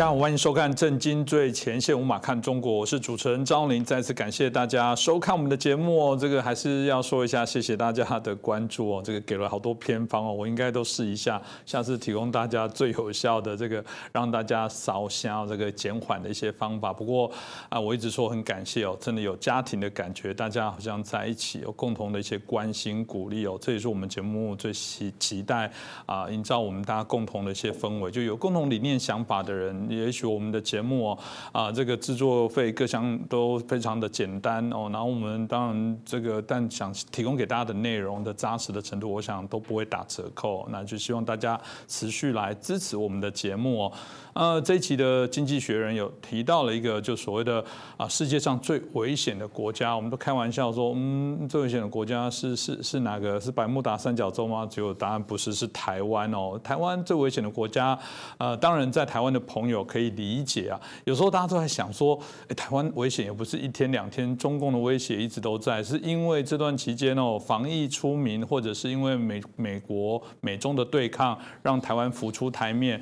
家好，欢迎收看《震惊最前线》，无马看中国，我是主持人张宏林。再次感谢大家收看我们的节目哦。这个还是要说一下，谢谢大家的关注哦。这个给了好多偏方哦，我应该都试一下，下次提供大家最有效的这个让大家烧香这个减缓的一些方法。不过啊，我一直说很感谢哦，真的有家庭的感觉，大家好像在一起有共同的一些关心鼓励哦。这也是我们节目最期待啊，营造我们大家共同的一些氛围，就有共同理念想法的人。 也许我们的节目啊，这个制作费各项都非常的简单哦。然后我们当然这个，但想提供给大家的内容的扎实的程度，我想都不会打折扣。那就希望大家持续来支持我们的节目哦。这一期的《经济学人》有提到了一个，就所谓的啊世界上最危险的国家，我们都开玩笑说，最危险的国家是哪个？是百慕达三角洲吗？结果答案不是，是台湾哦。台湾最危险的国家，当然在台湾的朋友可以理解啊，有时候大家都在想说，台湾危险也不是一天两天，中共的威胁一直都在，是因为这段期间哦，防疫出名，或者是因为美国美中的对抗，让台湾浮出台面，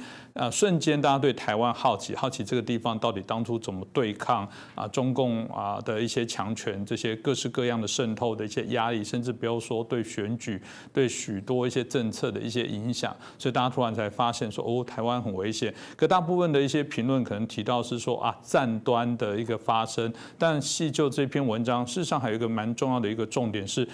瞬间大家对台湾好奇这个地方到底当初怎么对抗啊中共啊的一些强权，这些各式各样的渗透的一些压力，甚至不要说对选举，对许多一些政策的一些影响，所以大家突然才发现说，哦，台湾很危险，可大部分的一些评论可能提到是说啊战端的一个发生，但细究这篇文章，事实上还有一个蛮重要的一个重点是，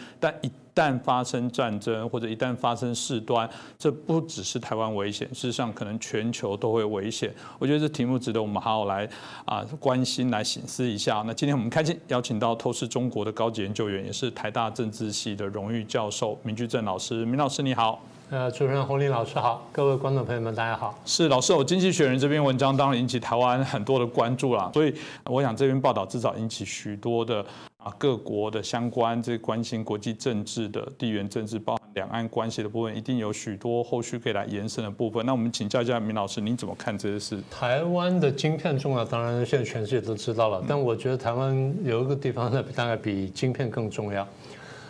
一旦发生战争或者一旦发生事端，这不只是台湾危险，事实上可能全球都会危险。我觉得这题目值得我们好好来啊关心、来省思一下。那今天我们开心邀请到透视中国的高级研究员，也是台大政治系的荣誉教授明居正老师。明老师你好。主持人宏林老师好，各位观众朋友们大家好。是老师，我《经济学人》这篇文章当然引起台湾很多的关注啦，所以我想这篇报道至少引起许多的。 各国的相关这关心国际政治的地缘政治，包含两岸关系的部分，一定有许多后续可以来延伸的部分。那我们请教一下明老师，您怎么看这些事？台湾的晶片重要，当然现在全世界都知道了，但我觉得台湾有一个地方呢，大概比晶片更重要。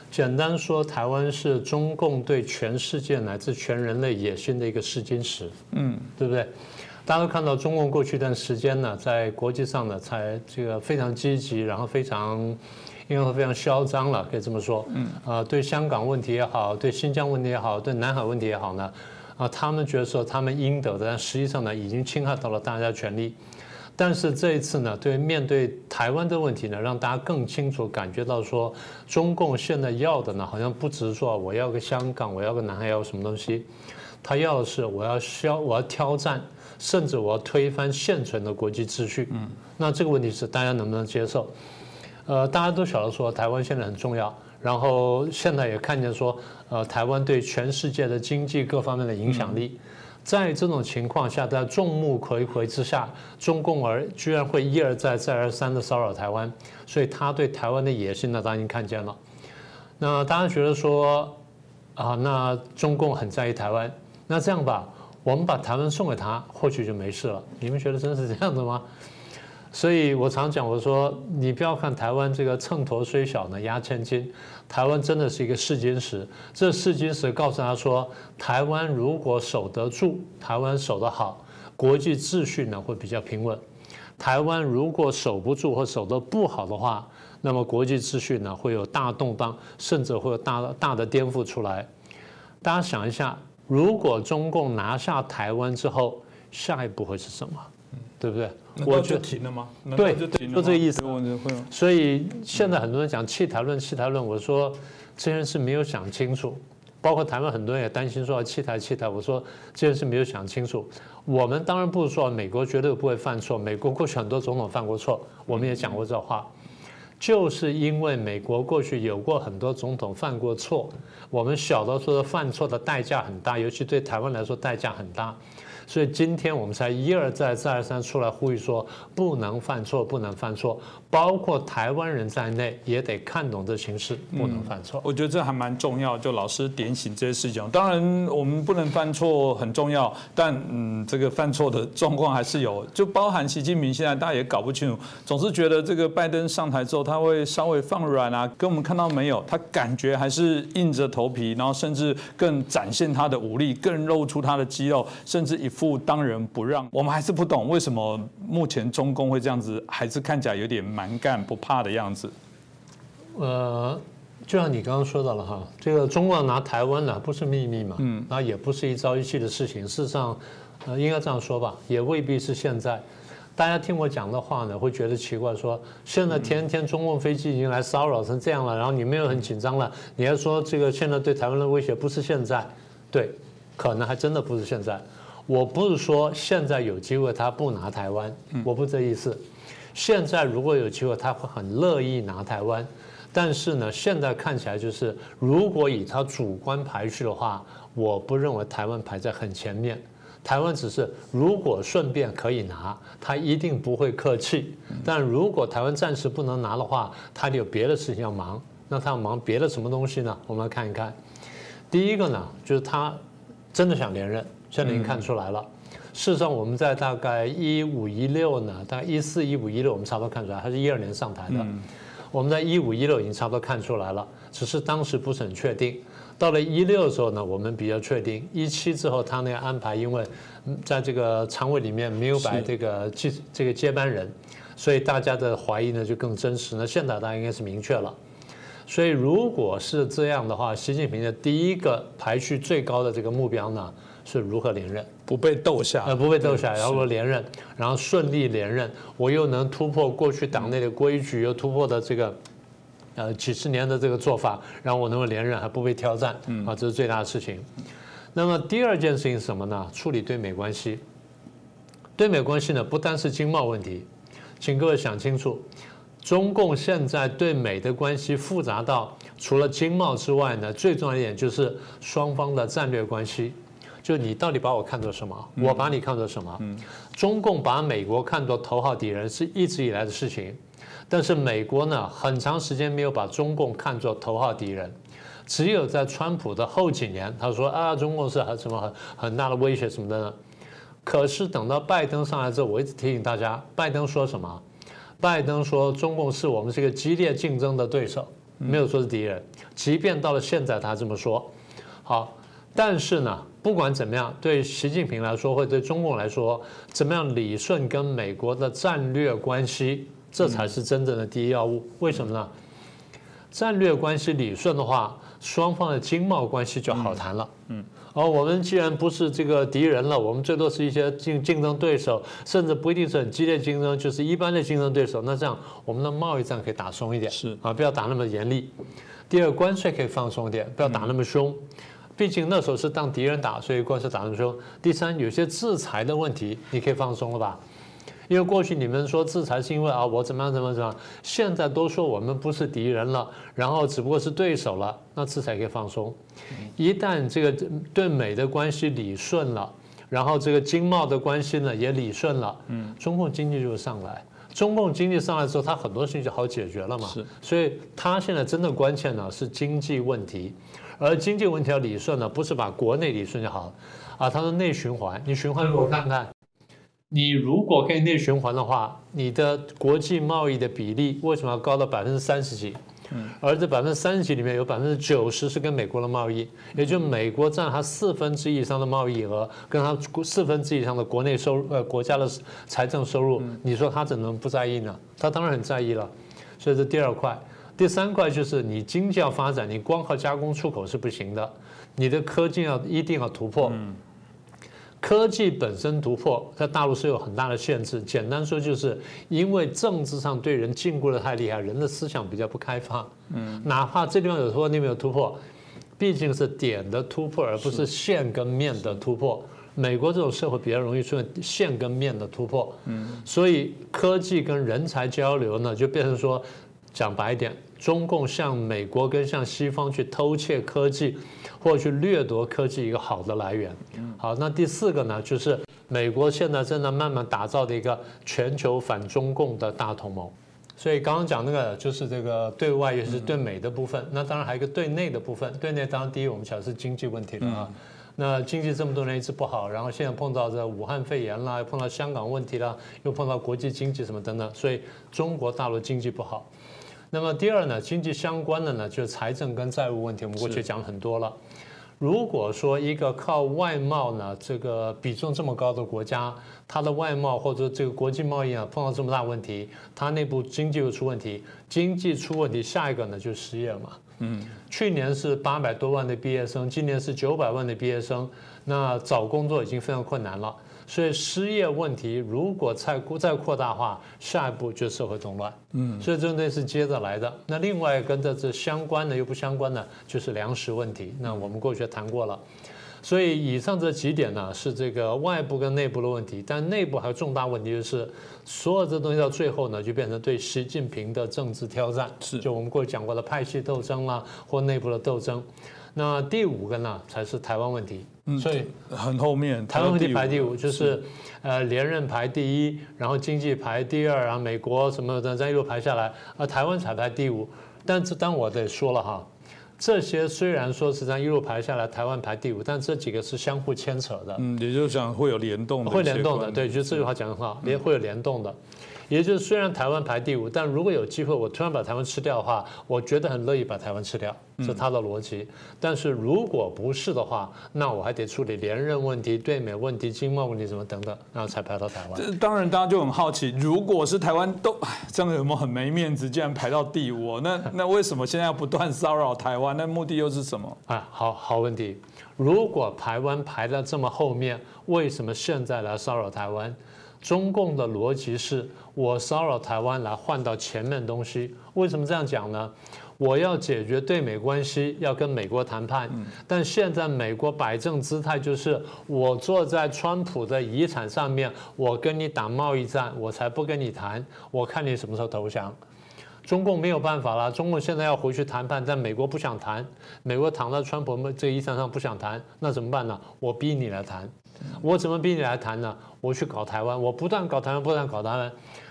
简单说，台湾是中共对全世界乃至全人类野心的一个试金石，对不对？ 大家都看到，中共过去一段时间呢，在国际上呢，才这个非常积极，然后非常，应该说非常嚣张了，可以这么说。对香港问题也好，对新疆问题也好，对南海问题也好呢，他们觉得说他们应得的，但实际上呢，已经侵害到了大家权利。但是这一次呢，面对台湾的问题呢，让大家更清楚感觉到说，中共现在要的呢，好像不只是说我要个香港，我要个南海，要什么东西，他要的是我要挑战。 甚至我要推翻现存的国际秩序，那这个问题是大家能不能接受？大家都晓得说台湾现在很重要，然后现在也看见说，台湾对全世界的经济各方面的影响力，在这种情况下，在众目睽睽之下，中共居然会一而再、再而三的骚扰台湾，所以他对台湾的野心呢，大家已经看见了。那大家觉得说，那中共很在意台湾，那这样吧。 我们把台湾送给他，或许就没事了。你们觉得真是这样的吗？所以我常讲，我说你不要看台湾这个秤砣虽小呢压千斤，台湾真的是一个试金石。这试金石告诉他说，台湾如果守得住，台湾守得好，国际秩序呢会比较平稳；台湾如果守不住或守得不好的话，那么国际秩序呢会有大动荡，甚至会有大的颠覆出来。大家想一下。 如果中共拿下台湾之后，下一步会是什么？对不对？我就停了吗？对，就这个意思。所以现在很多人讲弃台论，弃台论。我说这件事没有想清楚，包括台湾很多人也担心说弃台。我说这件事没有想清楚。我们当然不是说美国绝对不会犯错，美国过去很多总统犯过错，我们也讲过这话。 就是因为美国过去有过很多总统犯过错，我们晓得说犯错的代价很大，尤其对台湾来说代价很大，所以今天我们才一而再、再而三出来呼吁说不能犯错，不能犯错，包括台湾人在内也得看懂这形势，不能犯错。我觉得这还蛮重要，就老师点醒这些事情。当然我们不能犯错很重要，但这个犯错的状况还是有，就包含习近平现在大家也搞不清楚，总是觉得这个拜登上台之后他。 他会稍微放软啊，跟我们看到没有？他感觉还是硬着头皮，然后甚至更展现他的武力，更露出他的肌肉，甚至一父当仁不让，我们还是不懂为什么目前中共会这样子，还是看起来有点蛮干不怕的样子。就像你刚刚说到了哈，这个中共拿台湾呢不是秘密嘛，那也不是一朝一夕的事情。事实上，应该这样说吧，也未必是现在。大家听我讲的话呢，会觉得奇怪，说现在天天中共飞机已经来骚扰成这样了，然后你们又很紧张了，你还说这个现在对台湾的威胁不是现在，对，可能还真的不是现在。我不是说现在有机会他不拿台湾，我不这意思。现在如果有机会，他会很乐意拿台湾。但是呢，现在看起来就是，如果以他主观排序的话，我不认为台湾排在很前面。台湾只是如果顺便可以拿，他一定不会客气。但如果台湾暂时不能拿的话，他有别的事情要忙。那他要忙别的什么东西呢？我们来看一看。第一个呢，就是他真的想连任，现在已经看出来了。事实上，我们在大概15、16呢，大概14、15、16，我们差不多看出来，他是12年上台的。我们在15、16已经差不多看出来了，只是当时不是很确定。到了16的时候呢，我们比较确定。17之后，他那个安排，因为在这个常委里面没有摆这个接班人，所以大家的怀疑呢就更真实。那现在大家应该是明确了。所以如果是这样的话，习近平的第一个排序最高的这个目标呢，是如何连任，不被斗下，不被斗下，然后连任，然后顺利连任，我又能突破过去党内的规矩，又突破的这个。几十年的这个做法，让我能够连任还不被挑战，啊，这是最大的事情。那么第二件事情是什么呢？处理对美关系。对美关系呢，不单是经贸问题，请各位想清楚，中共现在对美的关系复杂到除了经贸之外呢，最重要一点就是双方的战略关系。就你到底把我看作什么，我把你看作什么？中共把美国看作头号敌人是一直以来的事情。但是美国呢，很长时间没有把中共看作头号敌人，只有在川普的后几年，他说啊，中共是什么很大的威胁什么的呢？可是等到拜登上来之后，我一直提醒大家，拜登说什么？拜登说中共是我们这个激烈竞争的对手，没有说是敌人。即便到了现在，他这么说，好，但是呢，不管怎么样，对习近平来说，或者对中共来说，怎么样理顺跟美国的战略关系？这才是真正的第一要务。为什么呢？战略关系理顺的话，双方的经贸关系就好谈了。而我们既然不是这个敌人了，我们最多是一些竞争对手，甚至不一定是很激烈竞争，就是一般的竞争对手。那这样，我们的贸易战可以打松一点，是啊，不要打那么严厉。第二，关税可以放松一点，不要打那么凶。毕竟那时候是当敌人打，所以关税打那么凶。第三，有些制裁的问题，你可以放松了吧？因为过去你们说制裁是因为啊我怎么样怎么样怎么样，现在都说我们不是敌人了，然后只不过是对手了，那制裁可以放松。一旦这个对美的关系理顺了，然后这个经贸的关系呢也理顺了，中共经济就上来。中共经济上来之后，他很多事情就好解决了嘛。所以他现在真的关键呢是经济问题，而经济问题要理顺呢，不是把国内理顺就好了啊，他说内循环，你循环给我看看。你如果可以内循环的话，你的国际贸易的比例为什么要高到30%几？而这30%几里面有90%是跟美国的贸易，也就是美国占它1/4以上的贸易额，跟它1/4以上的国内收入，国家的财政收入，你说他怎么不在意呢？他当然很在意了。所以这第二块，第三块就是你经济要发展，你光靠加工出口是不行的，你的科技要一定要突破。科技本身突破在大陆是有很大的限制，简单说就是因为政治上对人禁锢的太厉害，人的思想比较不开放。哪怕这地方有突破，那边有突破，毕竟是点的突破，而不是线跟面的突破。美国这种社会比较容易出现线跟面的突破，所以科技跟人才交流呢，就变成说，讲白一点，中共向美国跟向西方去偷窃科技，或者去掠夺科技一个好的来源。好，那第四个呢，就是美国现在正在慢慢打造的一个全球反中共的大同盟。所以刚刚讲那个就是这个对外也是对美的部分，那当然还有一个对内的部分。对内当然第一我们讲是经济问题了啊，那经济这么多年一直不好，然后现在碰到这武汉肺炎啦，又碰到香港问题啦，又碰到国际经济什么等等，所以中国大陆经济不好。那么第二呢，经济相关的呢，就是财政跟债务问题，我们过去讲很多了。如果说一个靠外贸呢，这个比重这么高的国家，它的外贸或者这个国际贸易啊碰到这么大问题，它内部经济又出问题，经济出问题，下一个呢就是失业嘛。去年是800多万的毕业生，今年是900万的毕业生，那找工作已经非常困难了。所以失业问题如果再扩大化，下一步就是社会动乱。所以这东西是接着来的。那另外跟这相关的又不相关的就是粮食问题。那我们过去谈过了。所以以上这几点呢，是这个外部跟内部的问题，但内部还有重大问题，就是所有这东西到最后呢，就变成对习近平的政治挑战，就我们过去讲过的派系斗争啦，或内部的斗争。那第五个呢，才是台湾问题，所以很后面，台湾问题排第五，就是连任排第一，然后经济排第二，然后美国什么的再一路排下来，而台湾才排第五。但是当我得说了哈，这些虽然说是这样一路排下来，台湾排第五，但这几个是相互牵扯的，也就是讲会有联动的，会联动的，对，就这句话讲得很好，会有联动的。也就是虽然台湾排第五，但如果有机会我突然把台湾吃掉的话，我觉得很乐意把台湾吃掉，这是他的逻辑。但是如果不是的话，那我还得处理连任问题、对美问题、经贸问题什么等等，然后才排到台湾。当然，大家就很好奇，如果是台湾都这样，有没有很没面子，竟然排到第五？那为什么现在要不断骚扰台湾？那目的又是什么？啊，好问题。如果台湾排到这么后面，为什么现在来骚扰台湾？中共的逻辑是我骚扰台湾来换到前面东西，为什么这样讲呢？我要解决对美关系，要跟美国谈判，但现在美国摆正姿态就是我坐在川普的遗产上面，我跟你打贸易战，我才不跟你谈，我看你什么时候投降。中共没有办法了，中共现在要回去谈判，但美国不想谈，美国躺在川普这遗产上不想谈，那怎么办呢？我逼你来谈。我怎么逼你来谈呢？我去搞台湾，我不断搞台湾，不断搞台湾，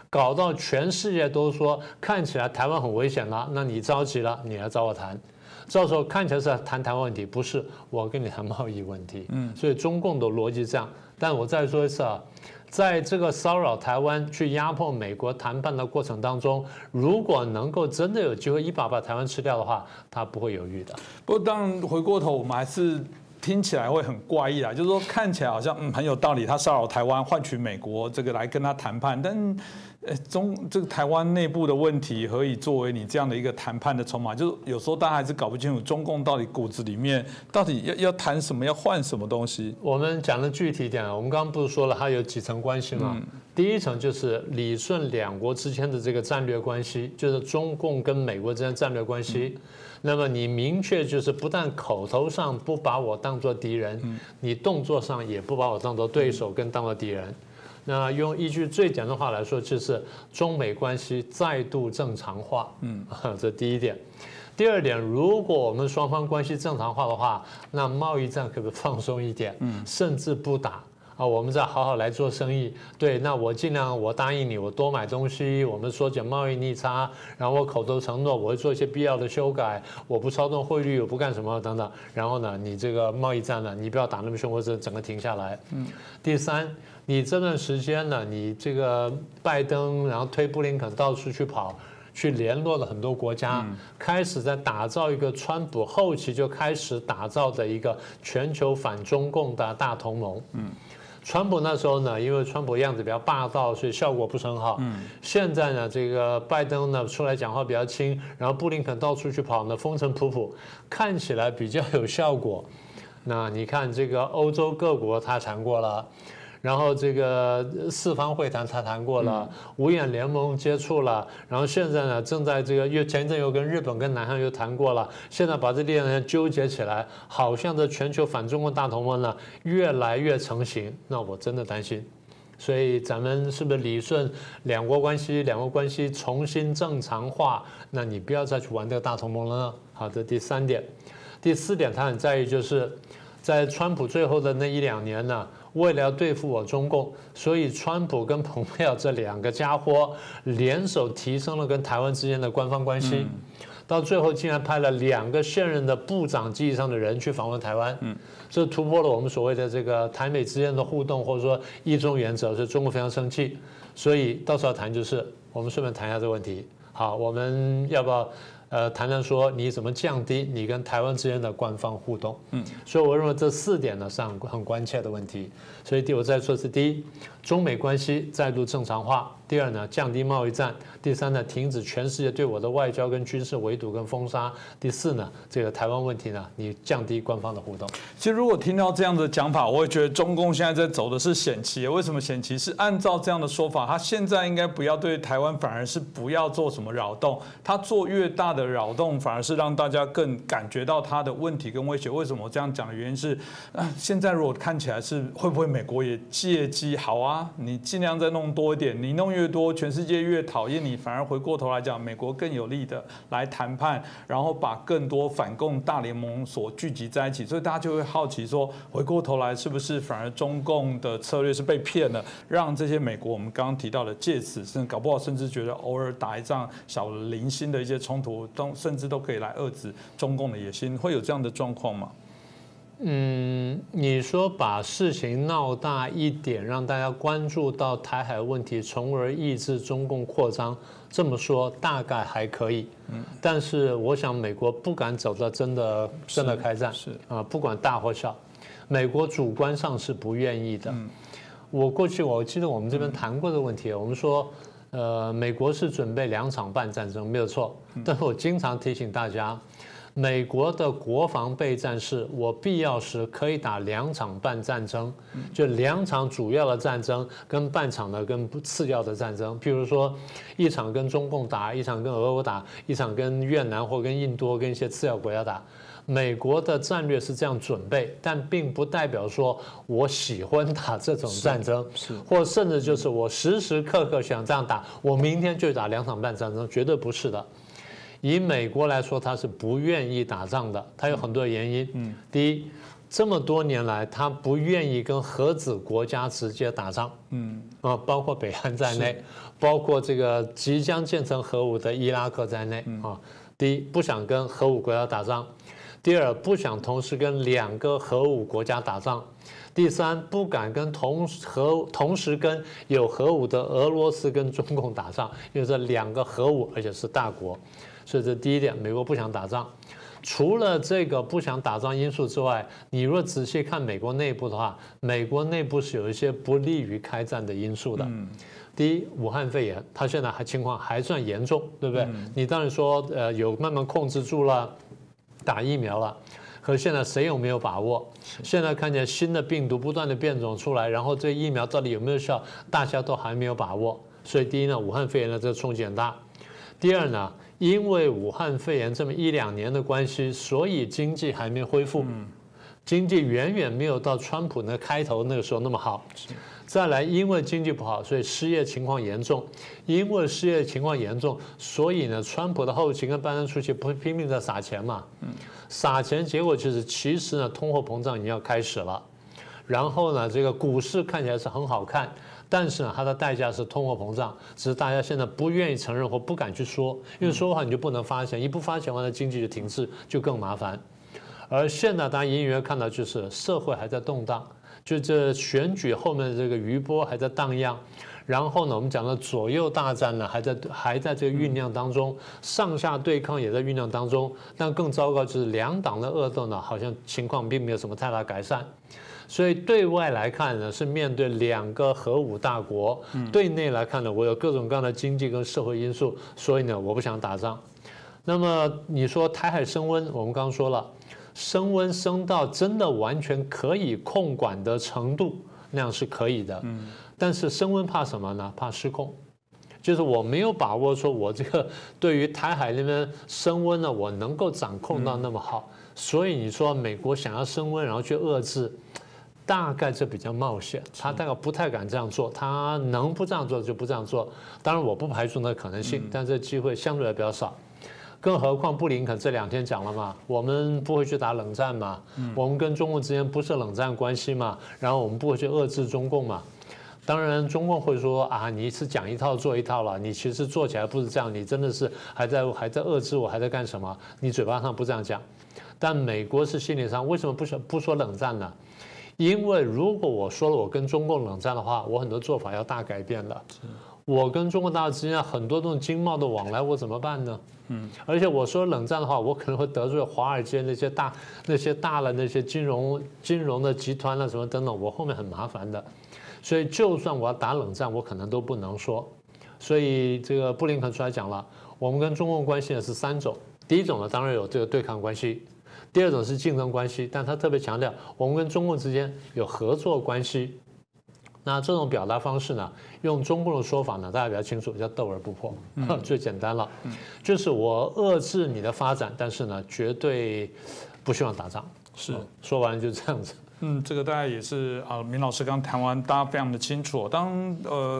搞到全世界都说看起来台湾很危险了，那你着急了，你来找我谈。到时候看起来是谈台湾问题，不是我跟你谈贸易问题。所以中共的逻辑这样。但我再说一次啊，在这个骚扰台湾、去压迫美国谈判的过程当中，如果能够真的有机会一把把台湾吃掉的话，他不会犹豫的。不过，当然回过头，我们还是。听起来会很怪异啊，就是说看起来好像很有道理，他骚扰台湾换取美国这个来跟他谈判，但这个台湾内部的问题何以作为你这样的一个谈判的筹码？就是有时候大家还是搞不清楚中共到底骨子里面到底要谈什么，要换什么东西。我们讲的具体一点啊，我们刚刚不是说了它有几层关系吗？第一层就是李顺两国之间的这个战略关系，就是中共跟美国之间的战略关系。那么你明确就是不但口头上不把我当作敌人，你动作上也不把我当作对手跟当作敌人。那用一句最简单的话来说，就是中美关系再度正常化。这第一点。第二点，如果我们双方关系正常化的话，那贸易战可不可以放松一点，甚至不打？啊，我们再好好来做生意。对，那我尽量，我答应你，我多买东西，我们缩减贸易逆差，然后我口头承诺，我会做一些必要的修改，我不操纵汇率，我不干什么等等。然后呢，你这个贸易战呢，你不要打那么凶，或者整个停下来。第三，你这段时间呢，你这个拜登，然后推布林肯到处去跑。去联络了很多国家，开始在打造一个川普后期就开始打造的一个全球反中共的大同盟。川普那时候呢，因为川普样子比较霸道，所以效果不是很好。现在呢，这个拜登呢出来讲话比较轻，然后布林肯到处去跑呢，风尘仆仆，看起来比较有效果。那你看这个欧洲各国他谈过了。然后这个四方会谈他谈过了，五眼联盟接触了，然后现在呢正在这个又前一阵又跟日本跟南韩又谈过了，现在把这些人纠结起来，好像这全球反中共大同盟呢越来越成型，那我真的担心。所以咱们是不是理顺两国关系重新正常化？那你不要再去玩这个大同盟了呢。好的，第三点，第四点，他很在意就是在川普最后的那1-2年呢。为了要对付我中共，所以川普跟蓬佩奥这两个家伙联手提升了跟台湾之间的官方关系，到最后竟然派了2个现任的部长级以上的人去访问台湾，这突破了我们所谓的这个台美之间的互动或者说一中原则，所以中国非常生气。所以到时候谈就是我们顺便谈一下这个问题，好，我们要不要？谈谈说你怎么降低你跟台湾之间的官方互动。所以我认为这4点呢是很关切的问题。所以我再说是：第一，中美关系再度正常化；第二呢，降低贸易战；第三呢，停止全世界对我的外交跟军事围堵跟封杀；第四呢，这个台湾问题呢，你降低官方的互动。其实如果听到这样的讲法，我也觉得中共现在在走的是险棋。为什么险棋？是按照这样的说法，他现在应该不要对台湾，反而是不要做什么扰动。他做越大的扰动，反而是让大家更感觉到他的问题跟威胁。为什么我这样讲的原因是，现在如果看起来是会不会美国也借机好啊？你尽量再弄多一点，你弄越多，全世界越讨厌你，反而回过头来讲，美国更有利的来谈判，然后把更多反共大联盟所聚集在一起，所以大家就会好奇说，回过头来是不是反而中共的策略是被骗了，让这些美国我们刚刚提到的借此，甚至搞不好甚至觉得偶尔打一仗小零星的一些冲突，甚至都可以来遏制中共的野心，会有这样的状况吗？你说把事情闹大一点，让大家关注到台海问题，从而抑制中共扩张，这么说大概还可以。但是我想美国不敢走到真的开战，不管大或小，美国主观上是不愿意的。我记得我们这边谈过的问题，我们说，美国是准备2场半战争，没有错。但是我经常提醒大家。美国的国防备战是，我必要时可以打2场半战争，就2场主要的战争跟半场的跟次要的战争。譬如说，1场跟中共打，1场跟俄国打，1场跟越南或跟印度跟一些次要国家打。美国的战略是这样准备，但并不代表说我喜欢打这种战争，或甚至就是我时时刻刻想这样打，我明天就打2场半战争，绝对不是的。以美国来说，他是不愿意打仗的，他有很多原因。第一，这么多年来，他不愿意跟核子国家直接打仗，包括北韩在内，包括这个即将建成核武的伊拉克在内啊。第一，不想跟核武国家打仗；第二，不想同时跟2个核武国家打仗；第三，不敢跟同时跟有核武的俄罗斯跟中共打仗，因为这2个核武而且是大国。所以这第一点，美国不想打仗。除了这个不想打仗因素之外，你若仔细看美国内部的话，美国内部是有一些不利于开战的因素的。第一，武汉肺炎，它现在情况还算严重，对不对？你当然说，有慢慢控制住了，打疫苗了。可现在谁有没有把握？现在看见新的病毒不断的变种出来，然后这疫苗到底有没有效，大家都还没有把握。所以第一呢，武汉肺炎的这个冲击很大。第二呢？因为武汉肺炎这么1、2年的关系，所以经济还没恢复，经济远远没有到川普那开头那个时候那么好。再来，因为经济不好，所以失业情况严重。因为失业情况严重，所以呢，川普的后勤跟拜登初期不拼命的撒钱嘛，撒钱，结果就是其实呢，通货膨胀已经要开始了。然后呢，这个股市看起来是很好看。但是呢，它的代价是通货膨胀，只是大家现在不愿意承认或不敢去说，因为说的话你就不能发钱，一不发钱完了经济就停滞，就更麻烦。而现在大家隐隐约看到就是社会还在动荡，就这选举后面这个余波还在荡漾，然后呢，我们讲的左右大战呢还在这个酝酿当中，上下对抗也在酝酿当中，但更糟糕就是2党的恶斗呢，好像情况并没有什么太大改善。所以对外来看呢，是面对2个核武大国；对内来看呢，我有各种各样的经济跟社会因素，所以呢，我不想打仗。那么你说台海升温，我们刚刚说了，升温升到真的完全可以控管的程度，那样是可以的。但是升温怕什么呢？怕失控。就是我没有把握说，我这个对于台海那边升温呢，我能够掌控到那么好。所以你说美国想要升温，然后去遏制。大概这比较冒险，他大概不太敢这样做，他能不这样做就不这样做。当然，我不排除那可能性，但这机会相对来比较少。更何况布林肯这2天讲了嘛，我们不会去打冷战嘛，我们跟中共之间不是冷战关系嘛，然后我们不会去遏制中共嘛。当然，中共会说啊，你是讲一套做一套了，你其实做起来不是这样，你真的是还在遏制我，还在干什么？你嘴巴上不这样讲，但美国是心理上为什么不说冷战呢？因为如果我说了我跟中共冷战的话，我很多做法要大改变了。我跟中国大陆之间很多种经贸的往来，我怎么办呢？而且我说冷战的话，我可能会得罪华尔街那些大的那些金融的集团了什么等等，我后面很麻烦的。所以就算我要打冷战，我可能都不能说。所以这个布林肯出来讲了，我们跟中共关系呢是三种，第一种呢当然有这个对抗关系。 第二种是竞争关系，但他特别强调，我们跟中共之间有合作关系。那这种表达方式呢，用中共的说法呢，大家比较清楚，叫斗而不破，最简单了。就是我遏制你的发展，但是呢，绝对不希望打仗。是，说完就这样子。 这个大家也是啊，明老师刚谈完，大家非常的清楚。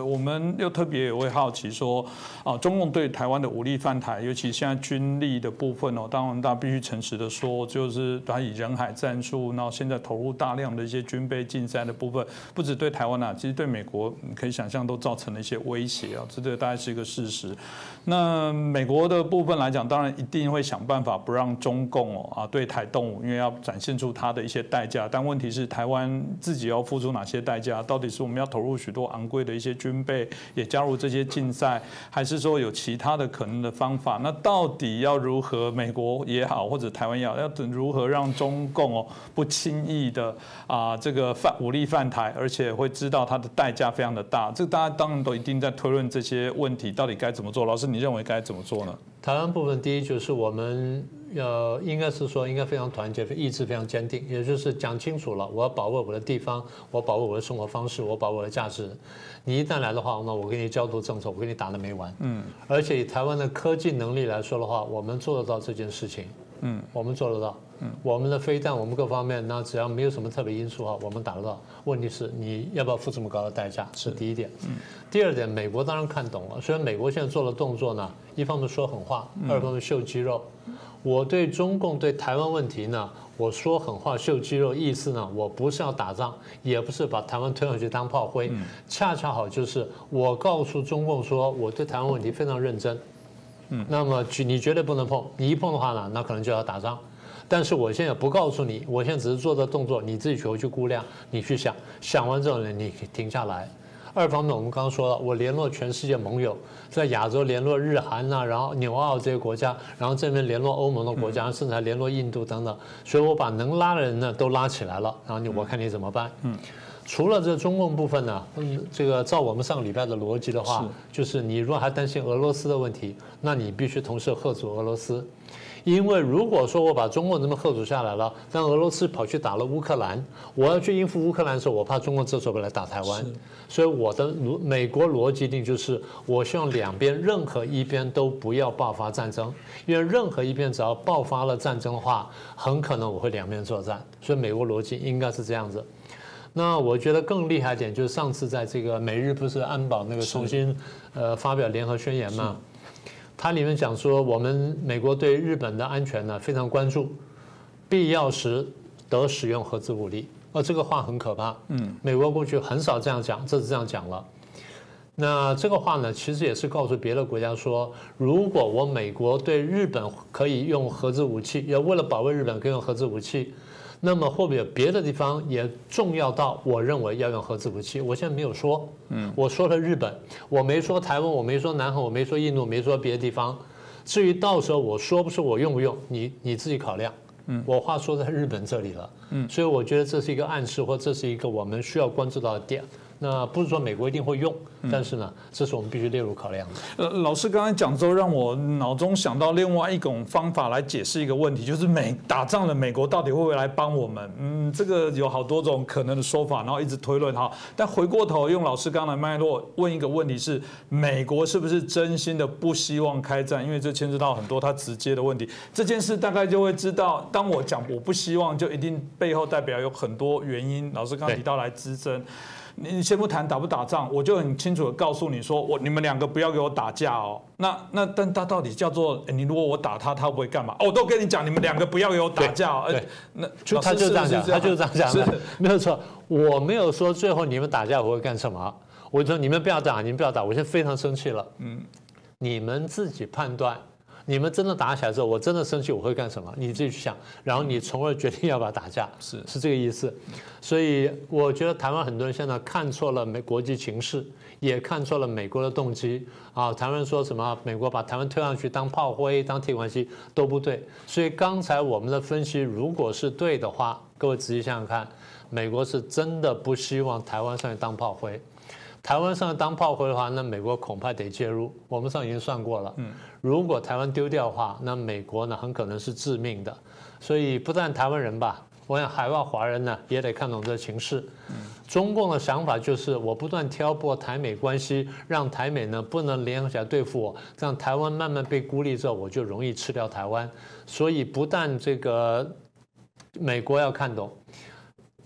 我们又特别也会好奇说，啊，中共对台湾的武力犯台，尤其现在军力的部分哦，当然大家必须诚实的说，就是它以人海战术，然后现在投入大量的一些军备竞赛的部分，不止对台湾啊，其实对美国可以想象都造成了一些威胁啊，这对大概是一个事实。那美国的部分来讲，当然一定会想办法不让中共哦啊对台动武，因为要展现出它的一些代价，但问题。 是台湾自己要付出哪些代价？到底是我们要投入许多昂贵的一些军备，也加入这些竞赛，还是说有其他的可能的方法？那到底要如何？美国也好，或者台湾也好，要如何让中共哦不轻易的啊这个武力犯台，而且会知道它的代价非常的大。这大家当然都一定在推论这些问题，到底该怎么做？老师，你认为该怎么做呢？台湾部分，第一就是我们。 应该是说，应该非常团结，意志非常坚定，也就是讲清楚了，我要保卫我的地方，我保卫我的生活方式，我保卫我的价值。你一旦来的话，那我给你焦土政策，我给你打得没完。而且以台湾的科技能力来说的话，我们做得到这件事情。我们做得到。我们的飞弹，我们各方面，那只要没有什么特别因素哈，我们打得到。问题是你要不要付这么高的代价？是第一点。第二点，美国当然看懂了，虽然美国现在做的动作呢，一方面说狠话，二方面秀肌肉。 我对中共对台湾问题呢，我说狠话秀肌肉，意思呢，我不是要打仗，也不是把台湾推上去当炮灰，恰恰好就是我告诉中共说，我对台湾问题非常认真，那么你绝对不能碰，你一碰的话呢，那可能就要打仗。但是我现在不告诉你，我现在只是做的动作，你自己回去估量，你去想，想完之后呢，你停下来。 二方面，我们刚刚说了，我联络全世界盟友，在亚洲联络日韩呐，然后纽澳这些国家，然后这边联络欧盟的国家，甚至还联络印度等等。所以我把能拉的人呢都拉起来了，然后我看你怎么办。除了这中共部分呢，这个照我们上个礼拜的逻辑的话，就是你如果还担心俄罗斯的问题，那你必须同时嚇阻俄罗斯。 因为如果说我把中共这么嚇阻下来了，让俄罗斯跑去打了乌克兰，我要去应付乌克兰的时候，我怕中共这时候来打台湾，所以我的美国逻辑一定就是，我希望两边任何一边都不要爆发战争，因为任何一边只要爆发了战争的话，很可能我会两边作战，所以美国逻辑应该是这样子。那我觉得更厉害一点就是上次在这个美日不是安保那个重新发表联合宣言嘛。 它里面讲说，我们美国对日本的安全呢非常关注，必要时得使用核子武力。这个话很可怕。美国过去很少这样讲，这次这样讲了。那这个话呢，其实也是告诉别的国家说，如果我美国对日本可以用核子武器，也为了保卫日本可以用核子武器，那么会不会有别的地方也重要到我认为要用核子武器？我现在没有说。 我说了日本，我没说台湾，我没说南韩，我没说印度，没说别的地方。至于到时候我说不说，我用不用，你自己考量。我话说在日本这里了，所以我觉得这是一个暗示，或这是一个我们需要关注到的点。 那不是说美国一定会用，但是呢，这是我们必须列入考量的。老师刚才讲之后，让我脑中想到另外一种方法来解释一个问题，就是打仗了，美国到底会不会来帮我们？这个有好多种可能的说法，然后一直推论哈。但回过头用老师刚才脉络问一个问题是：美国是不是真心的不希望开战？因为这牵涉到很多他直接的问题。这件事大概就会知道，当我讲我不希望，就一定背后代表有很多原因。老师刚才提到来支撑。 你先不谈打不打仗，我就很清楚的告诉你说，你们两个不要给我打架哦。那但他到底叫做你如果我打他，他会不会干嘛？我都跟你讲，你们两个不要给我打架哦。那他就这样讲，他就这样讲的，没有错。我没有说最后你们打架我会干什么，我说你们不要打，你们不要打，我现在非常生气了。你们自己判断。你们真的打起来之后，我真的生气，我会干什么？你自己去想，然后你从而决定要不要打架，是这个意思。所以我觉得台湾很多人现在看错了国际情势，也看错了美国的动机啊。台湾说什么？美国把台湾推上去当炮灰、当提款机都不对。所以刚才我们的分析如果是对的话，各位仔细想想看，美国是真的不希望台湾上去当炮灰。 台湾上当炮灰的话，那美国恐怕得介入。我们上已经算过了，如果台湾丢掉的话，那美国呢很可能是致命的。所以不但台湾人吧，我想海外华人呢也得看懂这情势。中共的想法就是我不断挑拨台美关系，让台美呢不能联合起来对付我，让台湾慢慢被孤立之后，我就容易吃掉台湾。所以不但这个美国要看懂。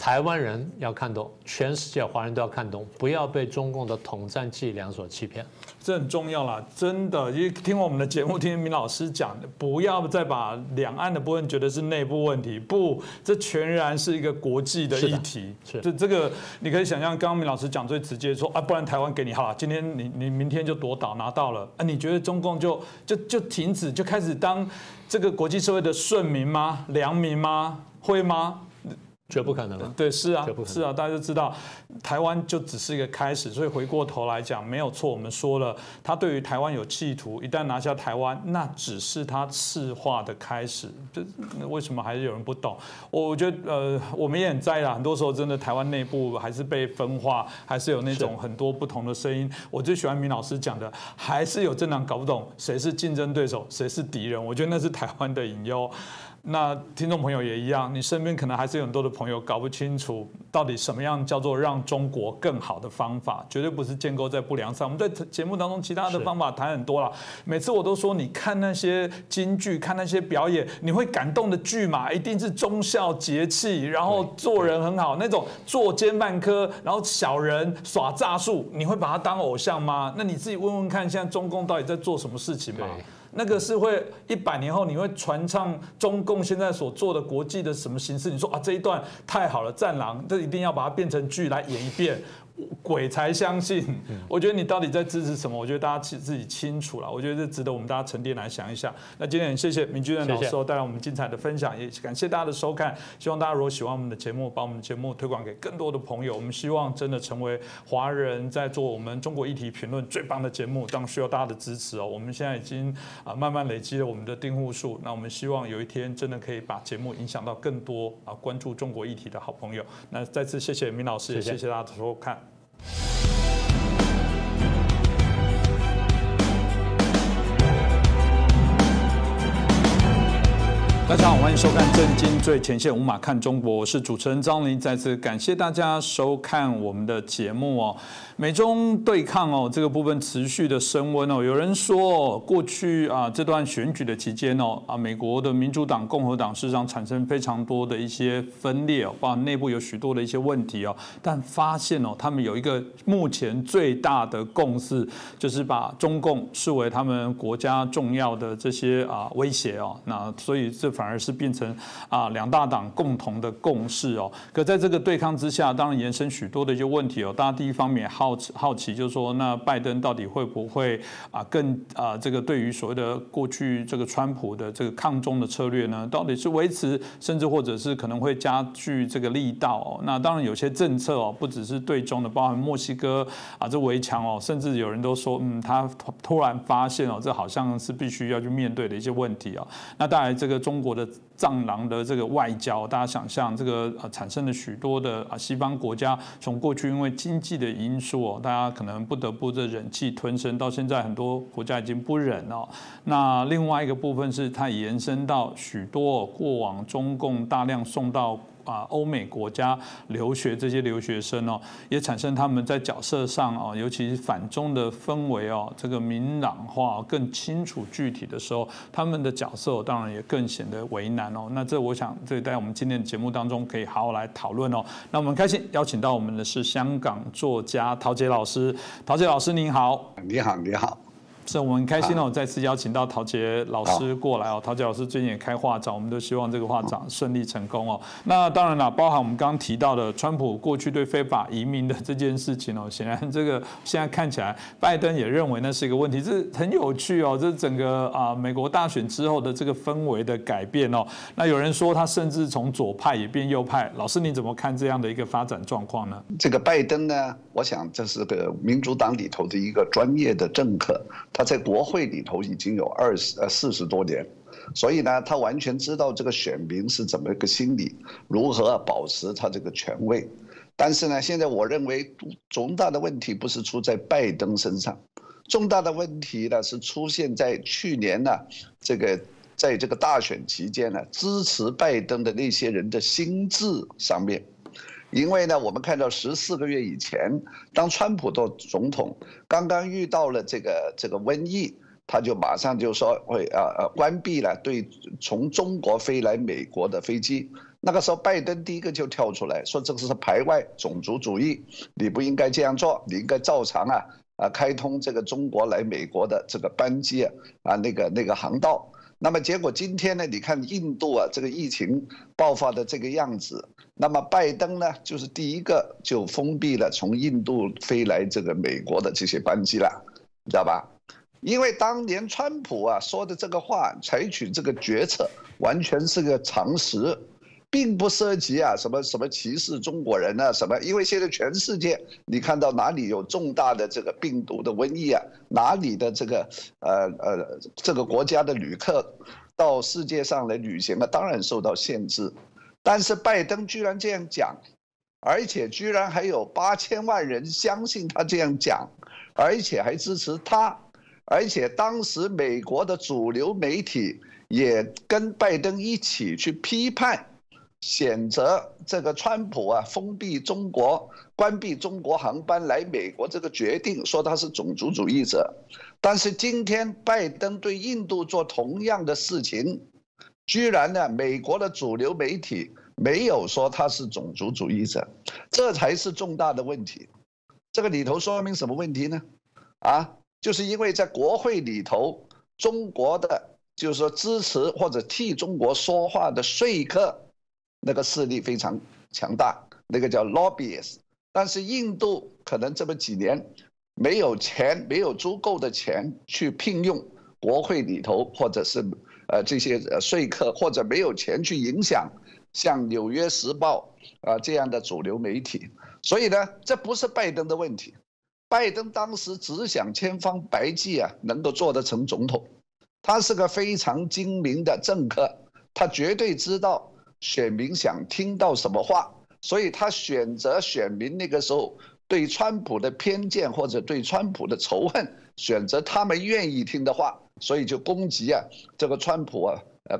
台湾人要看懂，全世界华人都要看懂，不要被中共的统战伎俩所欺骗，这很重要啦，真的。因为听我们的节目，听明老师讲，不要再把两岸的部分觉得是内部问题，不，这全然是一个国际的议题。是这个，你可以想象，刚刚明老师讲最直接说啊，不然台湾给你好了，今天你明天就夺岛拿到了啊，你觉得中共就停止，就开始当这个国际社会的顺民吗？良民吗？会吗？ 绝不可能了。对，是啊，是啊，大家都知道，台湾就只是一个开始，所以回过头来讲，没有错。我们说了，他对于台湾有企图，一旦拿下台湾，那只是他赤化的开始。这为什么还是有人不懂？我觉得，我们也很在意啦。很多时候，真的台湾内部还是被分化，还是有那种很多不同的声音。我最喜欢明老师讲的，还是有政党搞不懂谁是竞争对手，谁是敌人。我觉得那是台湾的隐忧。 那听众朋友也一样，你身边可能还是有很多的朋友搞不清楚到底什么样叫做让中国更好的方法，绝对不是建构在不良上。我们在节目当中其他的方法谈很多啦，每次我都说，你看那些京剧，看那些表演，你会感动的剧嘛，一定是忠孝节气，然后做人很好那种，作奸犯科，然后小人耍诈术，你会把他当偶像吗？那你自己问问看，现在中共到底在做什么事情嘛？ 那个是会100年后你会传唱中共现在所做的国际的什么形式？你说啊这一段太好了，战狼，这一定要把它变成剧来演一遍，鬼才相信。我觉得你到底在支持什么？我觉得大家自己清楚了。我觉得这值得我们大家沉淀来想一下。那今天很谢谢明居正老师带来我们精彩的分享，也感谢大家的收看。希望大家如果喜欢我们的节目，把我们的节目推广给更多的朋友。我们希望真的成为华人在做我们中国议题评论最棒的节目，当然需要大家的支持哦。我们现在已经。 慢慢累积了我们的订户数，那我们希望有一天真的可以把节目影响到更多啊关注中国议题的好朋友。那再次谢谢明老师，也谢谢大家的收看。大家好，欢迎收看《政经最前线》，无码看中国，我是主持人张琳，再次感谢大家收看我们的节目哦。 美中对抗哦，这个部分持续的升温哦。有人说哦，过去啊这段选举的期间哦，啊美国的民主党、共和党事实上产生非常多的一些分裂哦，包括内部有许多的一些问题哦。但发现哦，他们有一个目前最大的共识，就是把中共视为他们国家重要的这些啊威胁哦。那所以这反而是变成啊两大党共同的共识哦。可在这个对抗之下，当然延伸许多的一些问题哦。大家第一方面好奇就是说，那拜登到底会不会啊更啊这个对于所谓的过去这个川普的这个抗中的策略呢，到底是维持，甚至或者是可能会加剧这个力道哦。那当然有些政策哦，不只是对中的，包含墨西哥啊这围墙哦，甚至有人都说，他突然发现哦，这好像是必须要去面对的一些问题哦。那当然，这个中国的。 战狼的这个外交，大家想象这个产生了许多的西方国家，从过去因为经济的因素哦，大家可能不得不忍气吞声，到现在很多国家已经不忍哦。那另外一个部分是它延伸到许多过往中共大量送到。 啊，欧美国家留学这些留学生哦，也产生他们在角色上哦，尤其是反中的氛围哦，这个明朗化更清楚具体的时候，他们的角色当然也更显得为难哦。那这我想，这在我们今天的节目当中可以好好来讨论哦。那我们开心邀请到我们的是香港作家陶杰老师，陶杰老师您好，你好，你好。是我们开心哦，再次邀请到陶杰老师过来哦。陶杰老师最近也开画展，我们都希望这个画展顺利成功哦。那当然啦，包含我们刚刚提到的川普过去对非法移民的这件事情哦，显然这个现在看起来，拜登也认为那是一个问题，这很有趣哦。这整个美国大选之后的这个氛围的改变哦。那有人说他甚至从左派也变右派，老师你怎么看这样的一个发展状况呢？这个拜登呢，我想这是个民主党里头的一个专业的政客。 他在国会里头已经有40多年，所以呢，他完全知道这个选民是怎么一个心理，如何保持他这个权位。但是呢，现在我认为重大的问题不是出在拜登身上，重大的问题呢是出现在去年呢，在这个大选期间呢，支持拜登的那些人的心智上面。 因为呢，我们看到14个月以前，当川普的总统刚刚遇到了这个瘟疫，他就马上就说会关闭了对从中国飞来美国的飞机。那个时候，拜登第一个就跳出来说，这个是排外种族主义，你不应该这样做，你应该照常开通这个中国来美国的这个班机那个航道。 那么结果今天呢？你看印度这个疫情爆发的这个样子，那么拜登呢，就是第一个就封闭了从印度飞来这个美国的这些班机了，你知道吧？因为当年川普说的这个话，采取这个决策，完全是个常识，并不涉及什么歧视中国人什么，因为现在全世界你看到哪里有重大的这个病毒的瘟疫哪里的这个这个国家的旅客到世界上来旅行当然受到限制，但是拜登居然这样讲，而且居然还有8000万人相信他这样讲，而且还支持他，而且当时美国的主流媒体也跟拜登一起去批判。 选择这个川普封闭中国、关闭中国航班来美国这个决定，说他是种族主义者。但是今天拜登对印度做同样的事情，居然呢，美国的主流媒体没有说他是种族主义者，这才是重大的问题。这个里头说明什么问题呢？就是因为在国会里头，中国的就是说支持或者替中国说话的说客。 那个势力非常强大，那个叫 lobbyist。但是印度可能这么几年没有钱，没有足够的钱去聘用国会里头或者是这些说客，或者没有钱去影响像《纽约时报》这样的主流媒体。所以呢，这不是拜登的问题。拜登当时只想千方百计能够做得成总统。他是个非常精明的政客，他绝对知道。 选民想听到什么话，所以他选择选民那个时候对川普的偏见或者对川普的仇恨，选择他们愿意听的话，所以就攻击这个川普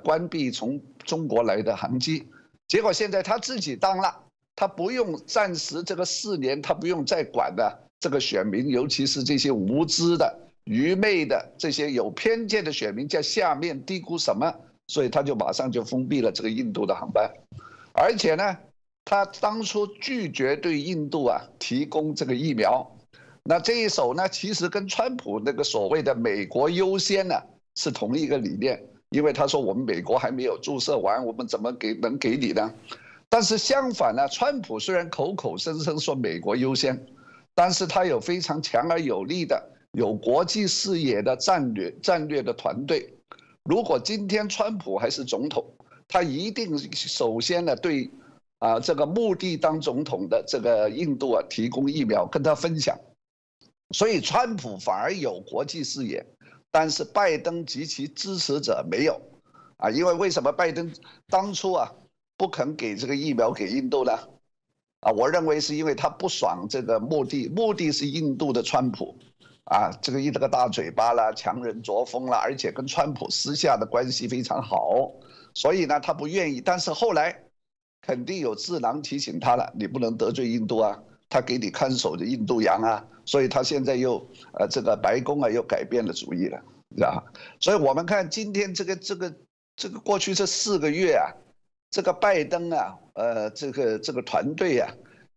关闭从中国来的航机。结果现在他自己当了，他不用暂时这个4年，他不用再管了这个选民，尤其是这些无知的、愚昧的、这些有偏见的选民在下面低估什么。 所以他就马上就封闭了这个印度的航班，而且呢，他当初拒绝对印度提供这个疫苗，那这一手呢，其实跟川普那个所谓的美国优先呢是同一个理念，因为他说我们美国还没有注射完，我们怎么能给你呢？但是相反呢，川普虽然口口声声说美国优先，但是他有非常强而有力的有国际视野的战略的团队。 如果今天川普还是总统，他一定首先呢对，这个目的当总统的这个印度提供疫苗跟他分享，所以川普反而有国际视野，但是拜登及其支持者没有，因为为什么拜登当初不肯给这个疫苗给印度呢？我认为是因为他不爽这个目的是印度的川普。 这个一个大嘴巴啦，强人作风啦，而且跟川普私下的关系非常好，所以呢，他不愿意。但是后来，肯定有智囊提醒他了，你不能得罪印度啊，他给你看守着印度洋啊，所以他现在又这个白宫又改变了主意了，是吧？所以我们看今天这个过去这4个月，这个拜登这个团队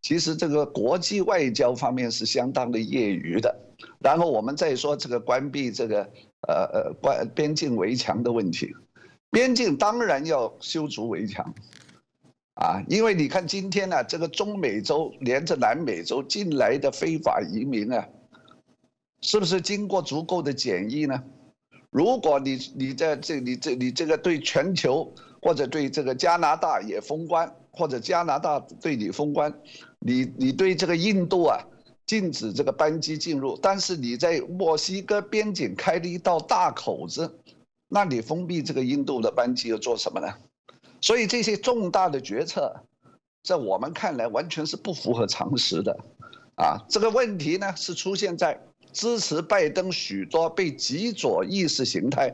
其实这个国际外交方面是相当的业余的。然后我们再说这个关闭这个边境围墙的问题，边境当然要修筑围墙，啊，因为你看今天呢，这个中美洲连着南美洲进来的非法移民啊，是不是经过足够的检疫呢？如果你在你这个对全球或者对这个加拿大也封关，或者加拿大对你封关，你对这个印度啊禁止这个班机进入，但是你在墨西哥边境开了一道大口子，那你封闭这个印度的班机又做什么呢？所以这些重大的决策，在我们看来完全是不符合常识的，啊，这个问题呢是出现在支持拜登许多被极左意识形态，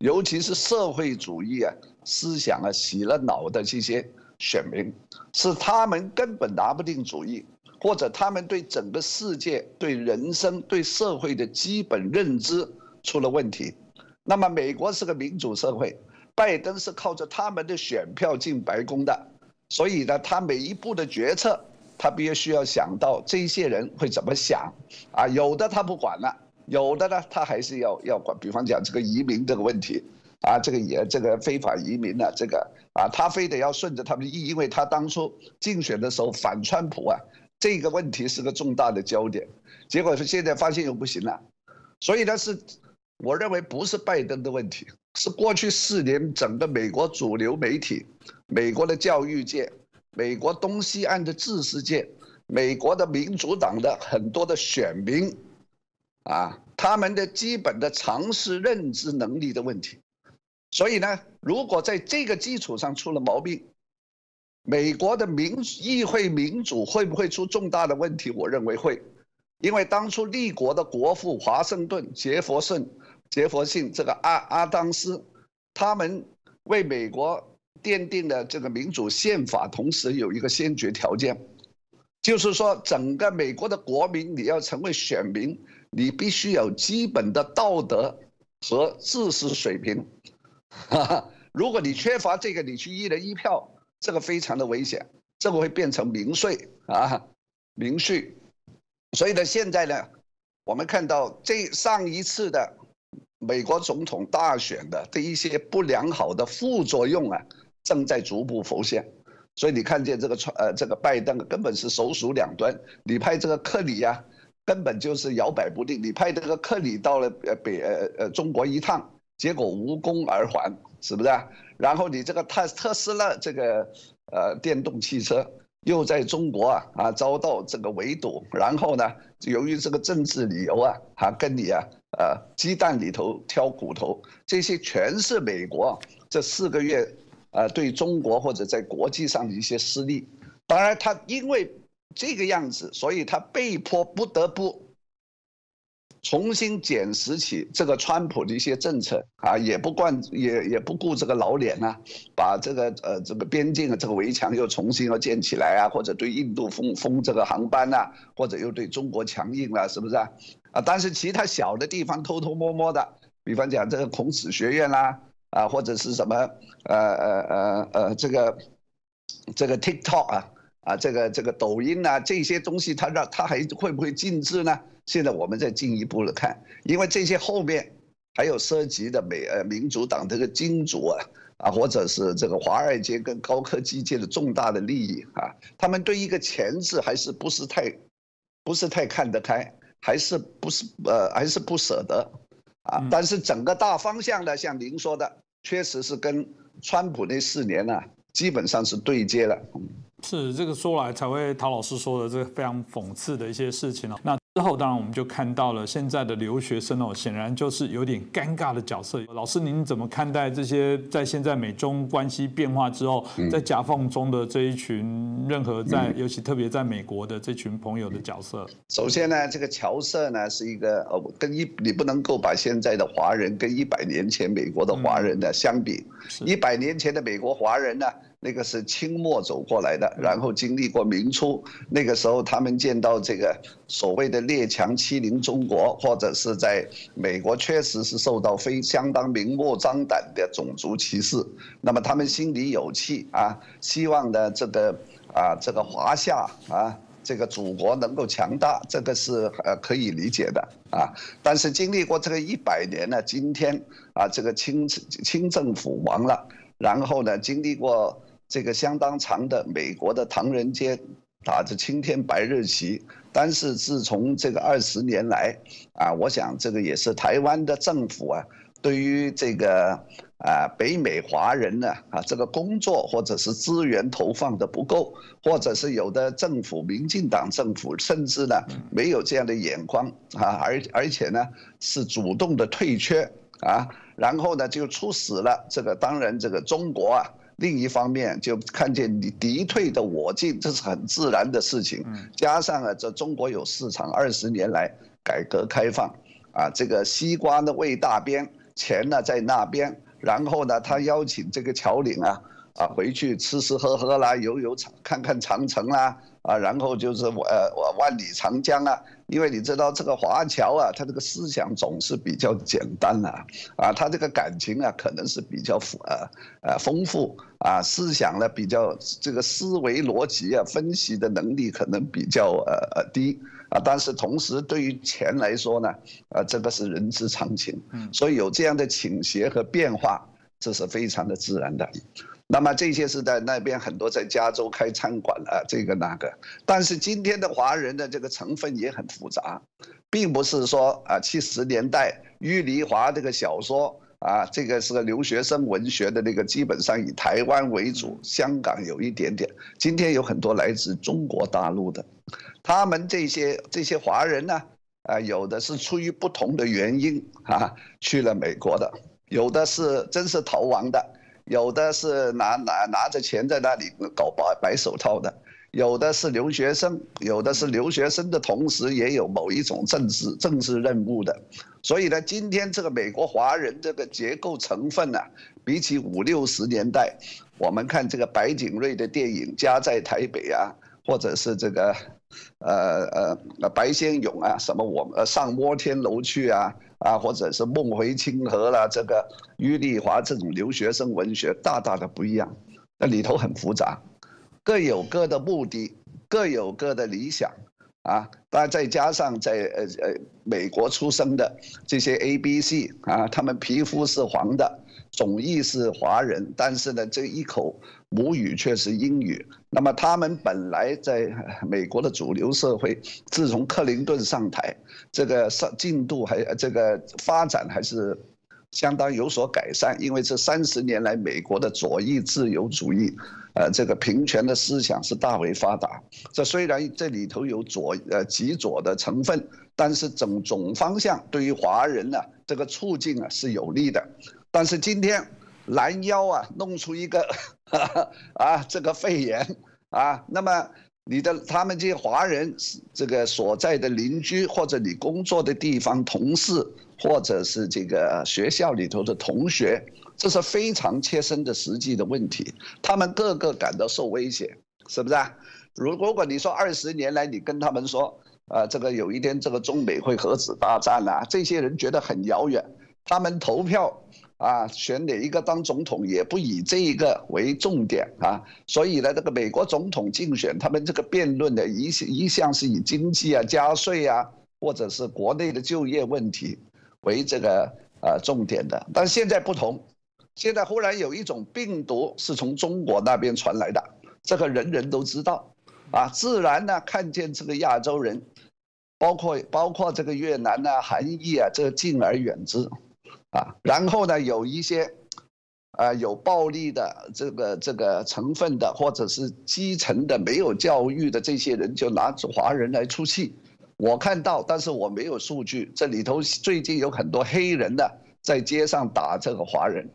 尤其是社会主义啊思想啊洗了脑的这些选民，是他们根本拿不定主意，或者他们对整个世界、对人生、对社会的基本认知出了问题。那么美国是个民主社会，拜登是靠着他们的选票进白宫的，所以呢，他每一步的决策他必须要想到这些人会怎么想啊，有的他不管了，有的呢他还是要管。比方讲这个移民这个问题啊，这个非法移民啊，这个啊，他非得要顺着他们意，因为他当初竞选的时候反川普啊，这个问题是个重大的焦点，结果现在发现又不行了，所以呢是我认为不是拜登的问题，是过去4年整个美国主流媒体、美国的教育界、美国东西岸的知识界、美国的民主党的很多的选民，啊，他们的基本的常识、认知能力的问题。所以呢，如果在这个基础上出了毛病，美国的议会民主会不会出重大的问题？我认为会，因为当初立国的国父华盛顿、杰佛逊这个阿当斯，他们为美国奠定了这个民主宪法，同时有一个先决条件，就是说整个美国的国民，你要成为选民，你必须有基本的道德和知识水平。如果你缺乏这个，你去一人一票，这个非常的危险，这个会变成民粹啊，民粹。所以呢，现在呢，我们看到这上一次的美国总统大选的这一些不良好的副作用啊，正在逐步浮现。所以你看见这个拜登根本是首鼠两端，你派这个克里啊，根本就是摇摆不定。你派这个克里到了中国一趟，结果无功而还，是不是啊？然后你这个特斯拉这个电动汽车又在中国啊遭到这个围堵，然后呢，由于这个政治理由啊，还跟你啊鸡蛋里头挑骨头，这些全是美国这4个月对中国或者在国际上的一些失利。当然，他因为这个样子，所以他被迫不得不重新检视起这个川普的一些政策啊，也不顾这个老脸呐，把这个边境的这个围墙又重新要建起来啊，或者对印度封这个航班呐，或者又对中国强硬了，是不是啊？啊，但是其他小的地方偷偷摸摸的，比方讲这个孔子学院啦，啊，或者是什么这个 TikTok 啊，这个抖音啊，这些东西他还会不会禁止呢？现在我们再进一步的看，因为这些后面还有涉及的民主党这个金主啊，或者是这个华尔街跟高科技界的重大的利益啊，他们对一个前置还是不是太看得开，还是不舍得啊。但是整个大方向呢，像您说的，确实是跟川普那4年呢，基本上是对接了。是这个说来才会陶老师说的这个非常讽刺的一些事情啊。那之后当然我们就看到了现在的留学生哦，显然就是有点尴尬的角色。老师您怎么看待这些在现在美中关系变化之后，在夹缝中的这一群任何在尤其特别在美国的这群朋友的角色？首先呢，这个乔瑟呢是一个你不能够把现在的华人跟100年前美国的华人呢相比，100年前的美国华人呢，那个是清末走过来的，然后经历过明初，那个时候他们见到这个所谓的列强欺凌中国，或者是在美国确实是受到非相当明目张胆的种族歧视，那么他们心里有气啊，希望呢这个华夏啊这个祖国能够强大，这个是可以理解的啊。但是经历过这个100年呢，今天啊，这个清政府亡了，然后呢，经历过这个相当长的美国的唐人街打着青天白日旗，但是自从这个20年来啊，我想这个也是台湾的政府啊，对于这个北美华人呢这个工作或者是资源投放的不够，或者是有的政府，民进党政府甚至呢没有这样的眼光啊，而且呢是主动的退却啊，然后呢就促使了这个，当然这个中国啊。另一方面，就看见你敌退的我进，这是很自然的事情。加上啊，这中国有市场，20年来改革开放，啊，这个西瓜呢喂大边，钱呢在那边，然后呢，他邀请这个侨领啊回去吃吃喝喝啦，游看看长城啦，啊，然后就是万里长江啊。因为你知道这个华侨啊，他这个思想总是比较简单啊，他这个感情啊可能是比较丰富啊，思想呢比较这个思维逻辑啊分析的能力可能比较低啊，但是同时对于钱来说呢，这个是人之常情，所以有这样的倾斜和变化，这是非常的自然的。那么这些是在那边很多在加州开餐馆啊，这个那个，但是今天的华人的这个成分也很复杂，并不是说啊70年代于黎华这个小说啊，这个是个留学生文学的那个，基本上以台湾为主，香港有一点点，今天有很多来自中国大陆的，他们这些华人呢，有的是出于不同的原因啊去了美国的，有的是真是逃亡的。有的是拿着钱在那里搞白手套的，有的是留学生，有的是留学生的同时也有某一种政治任务的，所以呢，今天这个美国华人这个结构成分呢，比起50、60年代，我们看这个白景瑞的电影《家在台北》啊，或者是这个白先勇啊，什么我上摩天楼去啊。啊，或者是梦回清河啦，这个于丽华这种留学生文学大大的不一样，那里头很复杂，各有各的目的，各有各的理想啊。那再加上在美国出生的这些 ABC 啊，他们皮肤是黄的，总裔是华人，但是呢，这一口母语却是英语。那么他们本来在美国的主流社会，自从克林顿上台，这个进度还这个发展还是相当有所改善，因为这30年来，美国的左翼自由主义，这个平权的思想是大为发达。这虽然这里头有极左的成分，但是总方向对于华人呢，这个促进啊是有利的。但是今天拦腰啊弄出一个啊这个肺炎啊，那么他们这些华人这个所在的邻居，或者你工作的地方同事，或者是这个学校里头的同学，这是非常切身的实际的问题，他们个个感到受威胁，是不是啊？如果你说20年来你跟他们说这个有一天这个中美会核子大战啊，这些人觉得很遥远，他们投票啊，选哪一个当总统也不以这一个为重点啊，所以呢，这个美国总统竞选，他们这个辩论的一项是以经济啊、加税啊，或者是国内的就业问题为这个重点的。但是现在不同，现在忽然有一种病毒是从中国那边传来的，这个人人都知道啊，自然呢看见这个亚洲人，包括这个越南啊、韩裔啊，这个敬而远之。啊，然后呢，有一些，有暴力的这个成分的，或者是基层的没有教育的这些人，就拿华人来出气。我看到，但是我没有数据。这里头最近有很多黑人呢，在街上打这个华人，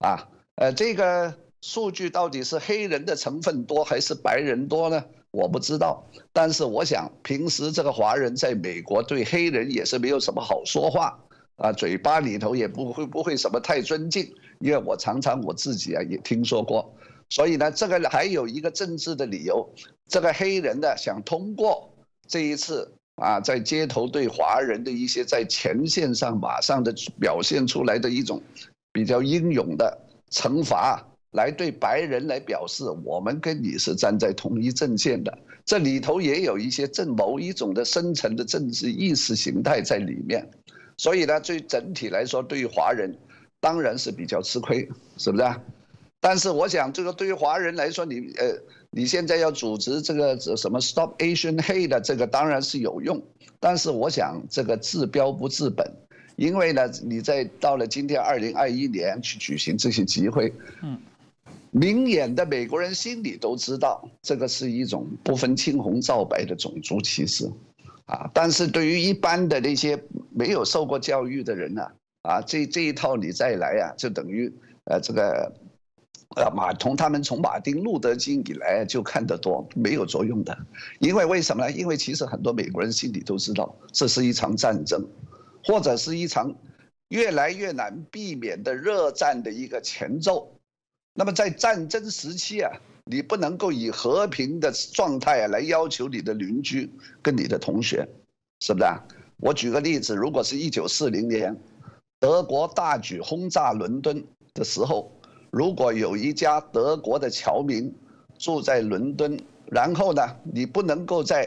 啊，这个数据到底是黑人的成分多还是白人多呢？我不知道，但是我想，平时这个华人在美国对黑人也是没有什么好说话。啊，嘴巴里头也不会什么太尊敬，因为我常我自己啊也听说过，所以呢，这个还有一个政治的理由，这个黑人呢想通过这一次啊在街头对华人的一些在前线上马上的表现出来的一种比较英勇的惩罚，来对白人来表示我们跟你是站在同一阵线的，这里头也有一些某一种的深层的政治意识形态在里面，所以呢，最整体来说，对于华人当然是比较吃亏，是不是啊？但是我想，这个对于华人来说，你现在要组织这个什么 Stop Asian Hate 的这个当然是有用，但是我想这个治标不治本，因为呢，你在到了今天2021年去举行这些集会，明眼的美国人心里都知道，这个是一种不分青红皂白的种族歧视，啊！但是对于一般的那些没有受过教育的人呢，啊，这一套你再来啊，就等于这个。他们从马丁路德金以来就看得多，没有作用的，因为什么呢？因为其实很多美国人心里都知道，这是一场战争，或者是一场越来越难避免的热战的一个前奏。那么在战争时期啊，你不能够以和平的状态来要求你的邻居跟你的同学，是不是啊？我举个例子，如果是1940年德国大举轰炸伦敦的时候。如果有一家德国的侨民住在伦敦，然后呢，你不能够在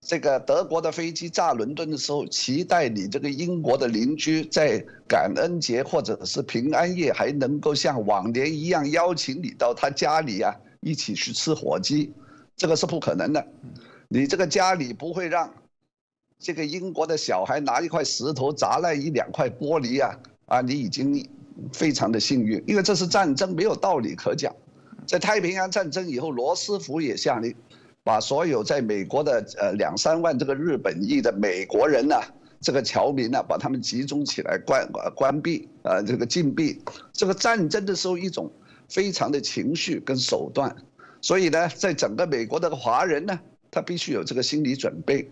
这个德国的飞机炸伦敦的时候，期待你这个英国的邻居在感恩节或者是平安夜还能够像往年一样邀请你到他家里啊，一起去吃火鸡，这个是不可能的。你这个家里不会让这个英国的小孩拿一块石头砸烂1-2块玻璃啊，你已经。非常的幸运，因为这是战争，没有道理可讲。在太平洋战争以后，罗斯福也下令，把所有在美国的2-3万这个日本裔的美国人呢、啊，这个侨民呢、啊，把他们集中起来关闭这个禁闭。这个战争的时候，一种非常的情绪跟手段，所以呢，在整个美国的华人呢，他必须有这个心理准备。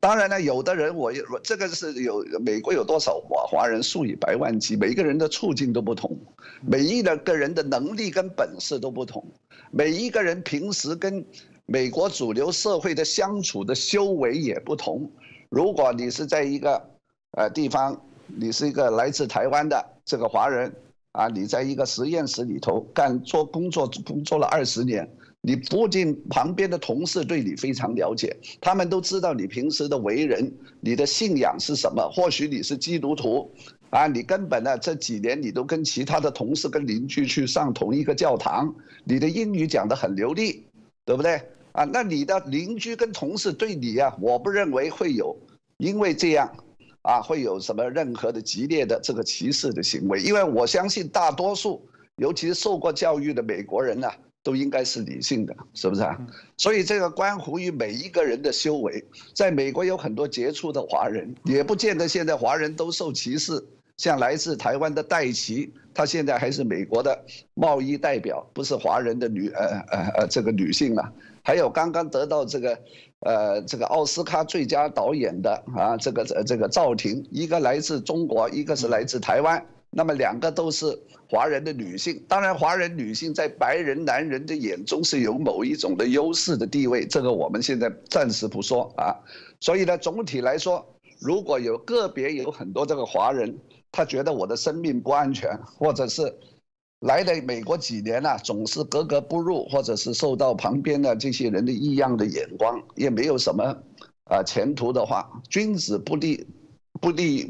当然了，有的人我这个是有美国有多少华人数以百万计，每一个人的处境都不同，每一个人的能力跟本事都不同，每一个人平时跟美国主流社会的相处的修为也不同。如果你是在一个地方，你是一个来自台湾的这个华人啊，你在一个实验室里头工作了20年。你不仅旁边的同事对你非常了解，他们都知道你平时的为人，你的信仰是什么。或许你是基督徒，啊，你根本呢、这几年你都跟其他的同事跟邻居去上同一个教堂，你的英语讲得很流利，对不对？啊，那你的邻居跟同事对你啊，我不认为会有，因为这样，啊，会有什么任何的激烈的这个歧视的行为，因为我相信大多数，尤其是受过教育的美国人呢、啊。都应该是理性的，是不是啊？所以这个关乎于每一个人的修为。在美国有很多杰出的华人，也不见得现在华人都受歧视。像来自台湾的戴琪，她现在还是美国的贸易代表，不是华人的这个女性啊。还有刚刚得到这个奥斯卡最佳导演的啊，这个赵婷，一个来自中国，一个是来自台湾。那么两个都是华人的女性，当然华人女性在白人男人的眼中是有某一种的优势的地位，这个我们现在暂时不说啊。所以呢，总体来说，如果有个别有很多这个华人，他觉得我的生命不安全，或者是来了美国几年了、总是格格不入，或者是受到旁边的这些人的异样的眼光，也没有什么前途的话，君子不立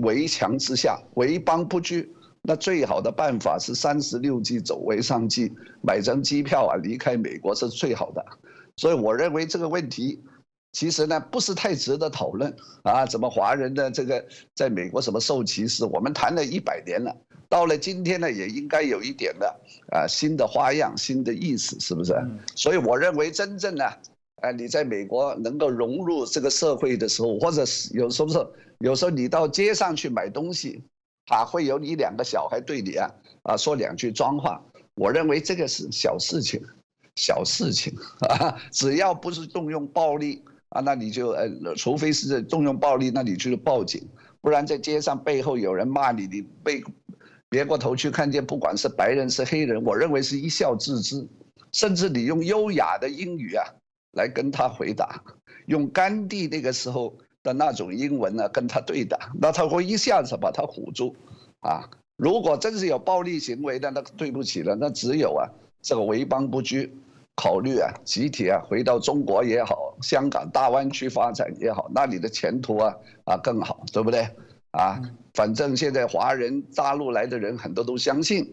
围墙之下，为邦不居。那最好的办法是36计，走为上计，买张机票啊，离开美国是最好的。所以我认为这个问题，其实呢不是太值得讨论啊。怎么华人的这个在美国什么受歧视，我们谈了100年了，到了今天呢也应该有一点的新的花样、新的意思，是不是？所以我认为真正呢，你在美国能够融入这个社会的时候，或者有时候你到街上去买东西。会有1-2个小孩对你说2句脏话，我认为这个是小事情啊，只要不是动用暴力啊，那你就除非是动用暴力，那你就报警，不然在街上背后有人骂你，你别过头去看见，不管是白人是黑人，我认为是一笑置之，甚至你用优雅的英语啊来跟他回答，用甘地那个时候。的那种英文呢，跟他对打，那他会一下子把他唬住，啊！如果真是有暴力行为的，那对不起了，那只有这个为邦不居，考虑啊，集体啊回到中国也好，香港大湾区发展也好，那里的前途啊更好，对不对？啊，反正现在华人大陆来的人很多都相信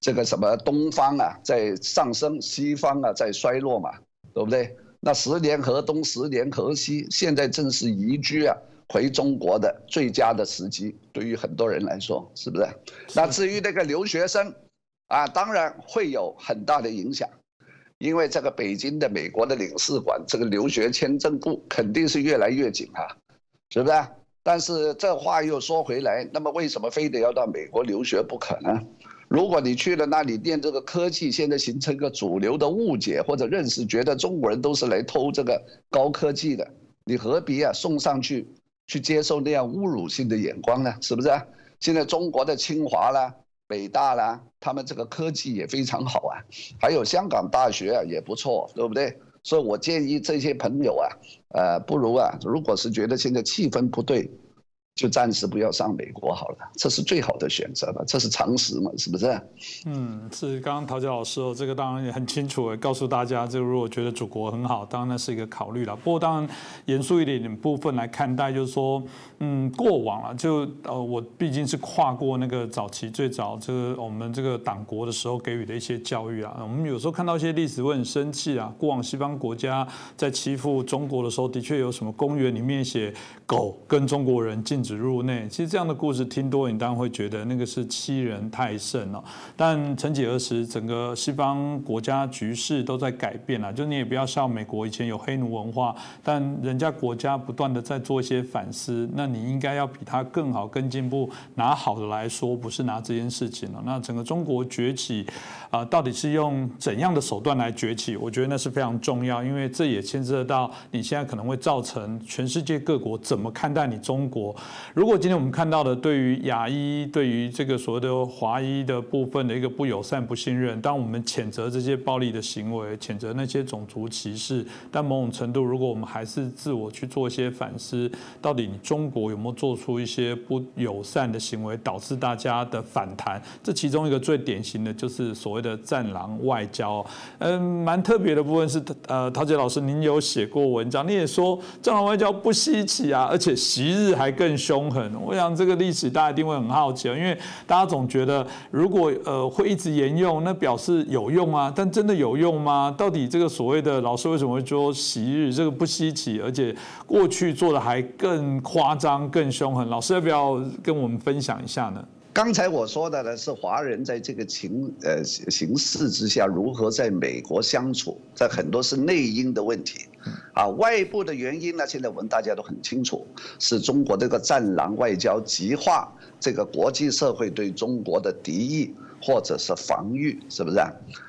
这个什么东方啊在上升，西方啊在衰落嘛，对不对？那10年河东，10年河西，现在正是移居啊回中国的最佳的时机，对于很多人来说，是不是？那至于那个留学生啊，当然会有很大的影响。因为这个北京的美国的领事馆，这个留学签证部肯定是越来越紧啊，是不是？但是这话又说回来，那么为什么非得要到美国留学不可呢？如果你去了那里念这个科技，现在形成一个主流的误解或者认识，觉得中国人都是来偷这个高科技的，你何必啊送上去去接受那样侮辱性的眼光呢？是不是？现在中国的清华啦、北大啦，他们这个科技也非常好啊，还有香港大学啊也不错，对不对？所以我建议这些朋友啊，不如啊，如果是觉得现在气氛不对，就暂时不要上美国好了，这是最好的选择嘛，这是常识嘛，是不是？嗯，是。刚刚陶杰老师哦，这个当然也很清楚告诉大家，这个如果觉得祖国很好，当然那是一个考虑了。不过当然严肃一点部分来看待，就是说，过往了，就我毕竟是跨过那个早期最早这个我们这个党国的时候给予的一些教育啊，我们有时候看到一些历史会很生气啊。过往西方国家在欺负中国的时候，的确有什么公园里面写狗跟中国人进。入内，其实这样的故事听多，你当然会觉得那个是欺人太甚了。但曾几何时，整个西方国家局势都在改变了，就你也不要笑美国以前有黑奴文化，但人家国家不断的在做一些反思，那你应该要比他更好、更进步，拿好的来说，不是拿这件事情了。那整个中国崛起啊，到底是用怎样的手段来崛起？我觉得那是非常重要，因为这也牵涉到你现在可能会造成全世界各国怎么看待你中国。如果今天我们看到的对于亚裔、对于这个所谓的华裔的部分的一个不友善、不信任，当我们谴责这些暴力的行为，谴责那些种族歧视，但某种程度，如果我们还是自我去做一些反思，到底你中国有没有做出一些不友善的行为，导致大家的反弹？这其中一个最典型的就是所谓的战狼外交。蛮特别的部分是，陶杰老师，您有写过文章，你也说战狼外交不稀奇啊，而且昔日还更凶狠，我想这个历史大家一定会很好奇，因为大家总觉得如果会一直沿用，那表示有用啊，但真的有用吗？到底这个所谓的老师为什么会说昔日这个不稀奇，而且过去做的还更夸张、更凶狠？老师要不要跟我们分享一下呢？刚才我说的呢是华人在这个形势之下如何在美国相处，在很多是内因的问题。啊，外部的原因呢，现在我们大家都很清楚，是中国这个战狼外交极化这个国际社会对中国的敌意或者是防御，是不是？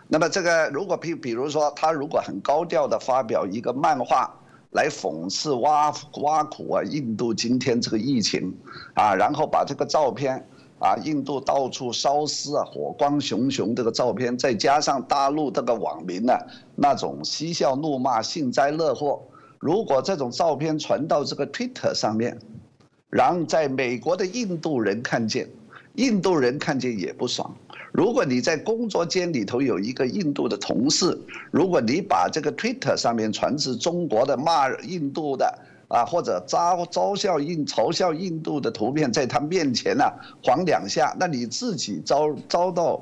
那么这个如果比如说他如果很高调的发表一个漫画来讽刺挖苦啊印度今天这个疫情啊，然后把这个照片啊，印度到处烧尸啊，火光熊熊这个照片，再加上大陆这个网民呢、啊、那种嬉笑怒骂、幸灾乐祸，如果这种照片传到这个 Twitter 上面，让在美国的印度人看见，印度人看见也不爽。如果你在工作间里头有一个印度的同事，如果你把这个 Twitter 上面传至中国的骂印度的。啊，或者嘲笑印度的图片在他面前呢、啊、晃两下，那你自己遭到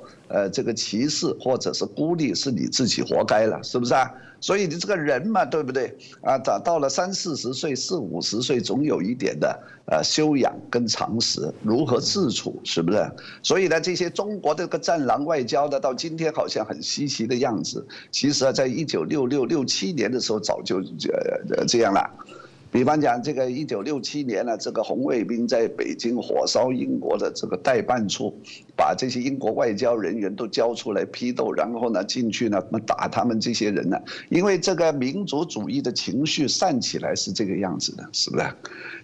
这个歧视或者是孤立，是你自己活该了，是不是啊？所以你这个人嘛，对不对啊？到了30、40岁、40、50岁，总有一点的修养跟常识，如何自处，是不是？所以呢，这些中国这个战狼外交呢，到今天好像很稀奇的样子，其实啊，在1966、67年的时候早就这样了。比方讲，这个1967年呢，这个红卫兵在北京火烧英国的这个代办处，把这些英国外交人员都交出来批斗，然后呢进去呢打他们这些人呢，因为这个民族主义的情绪散起来是这个样子的，是不是？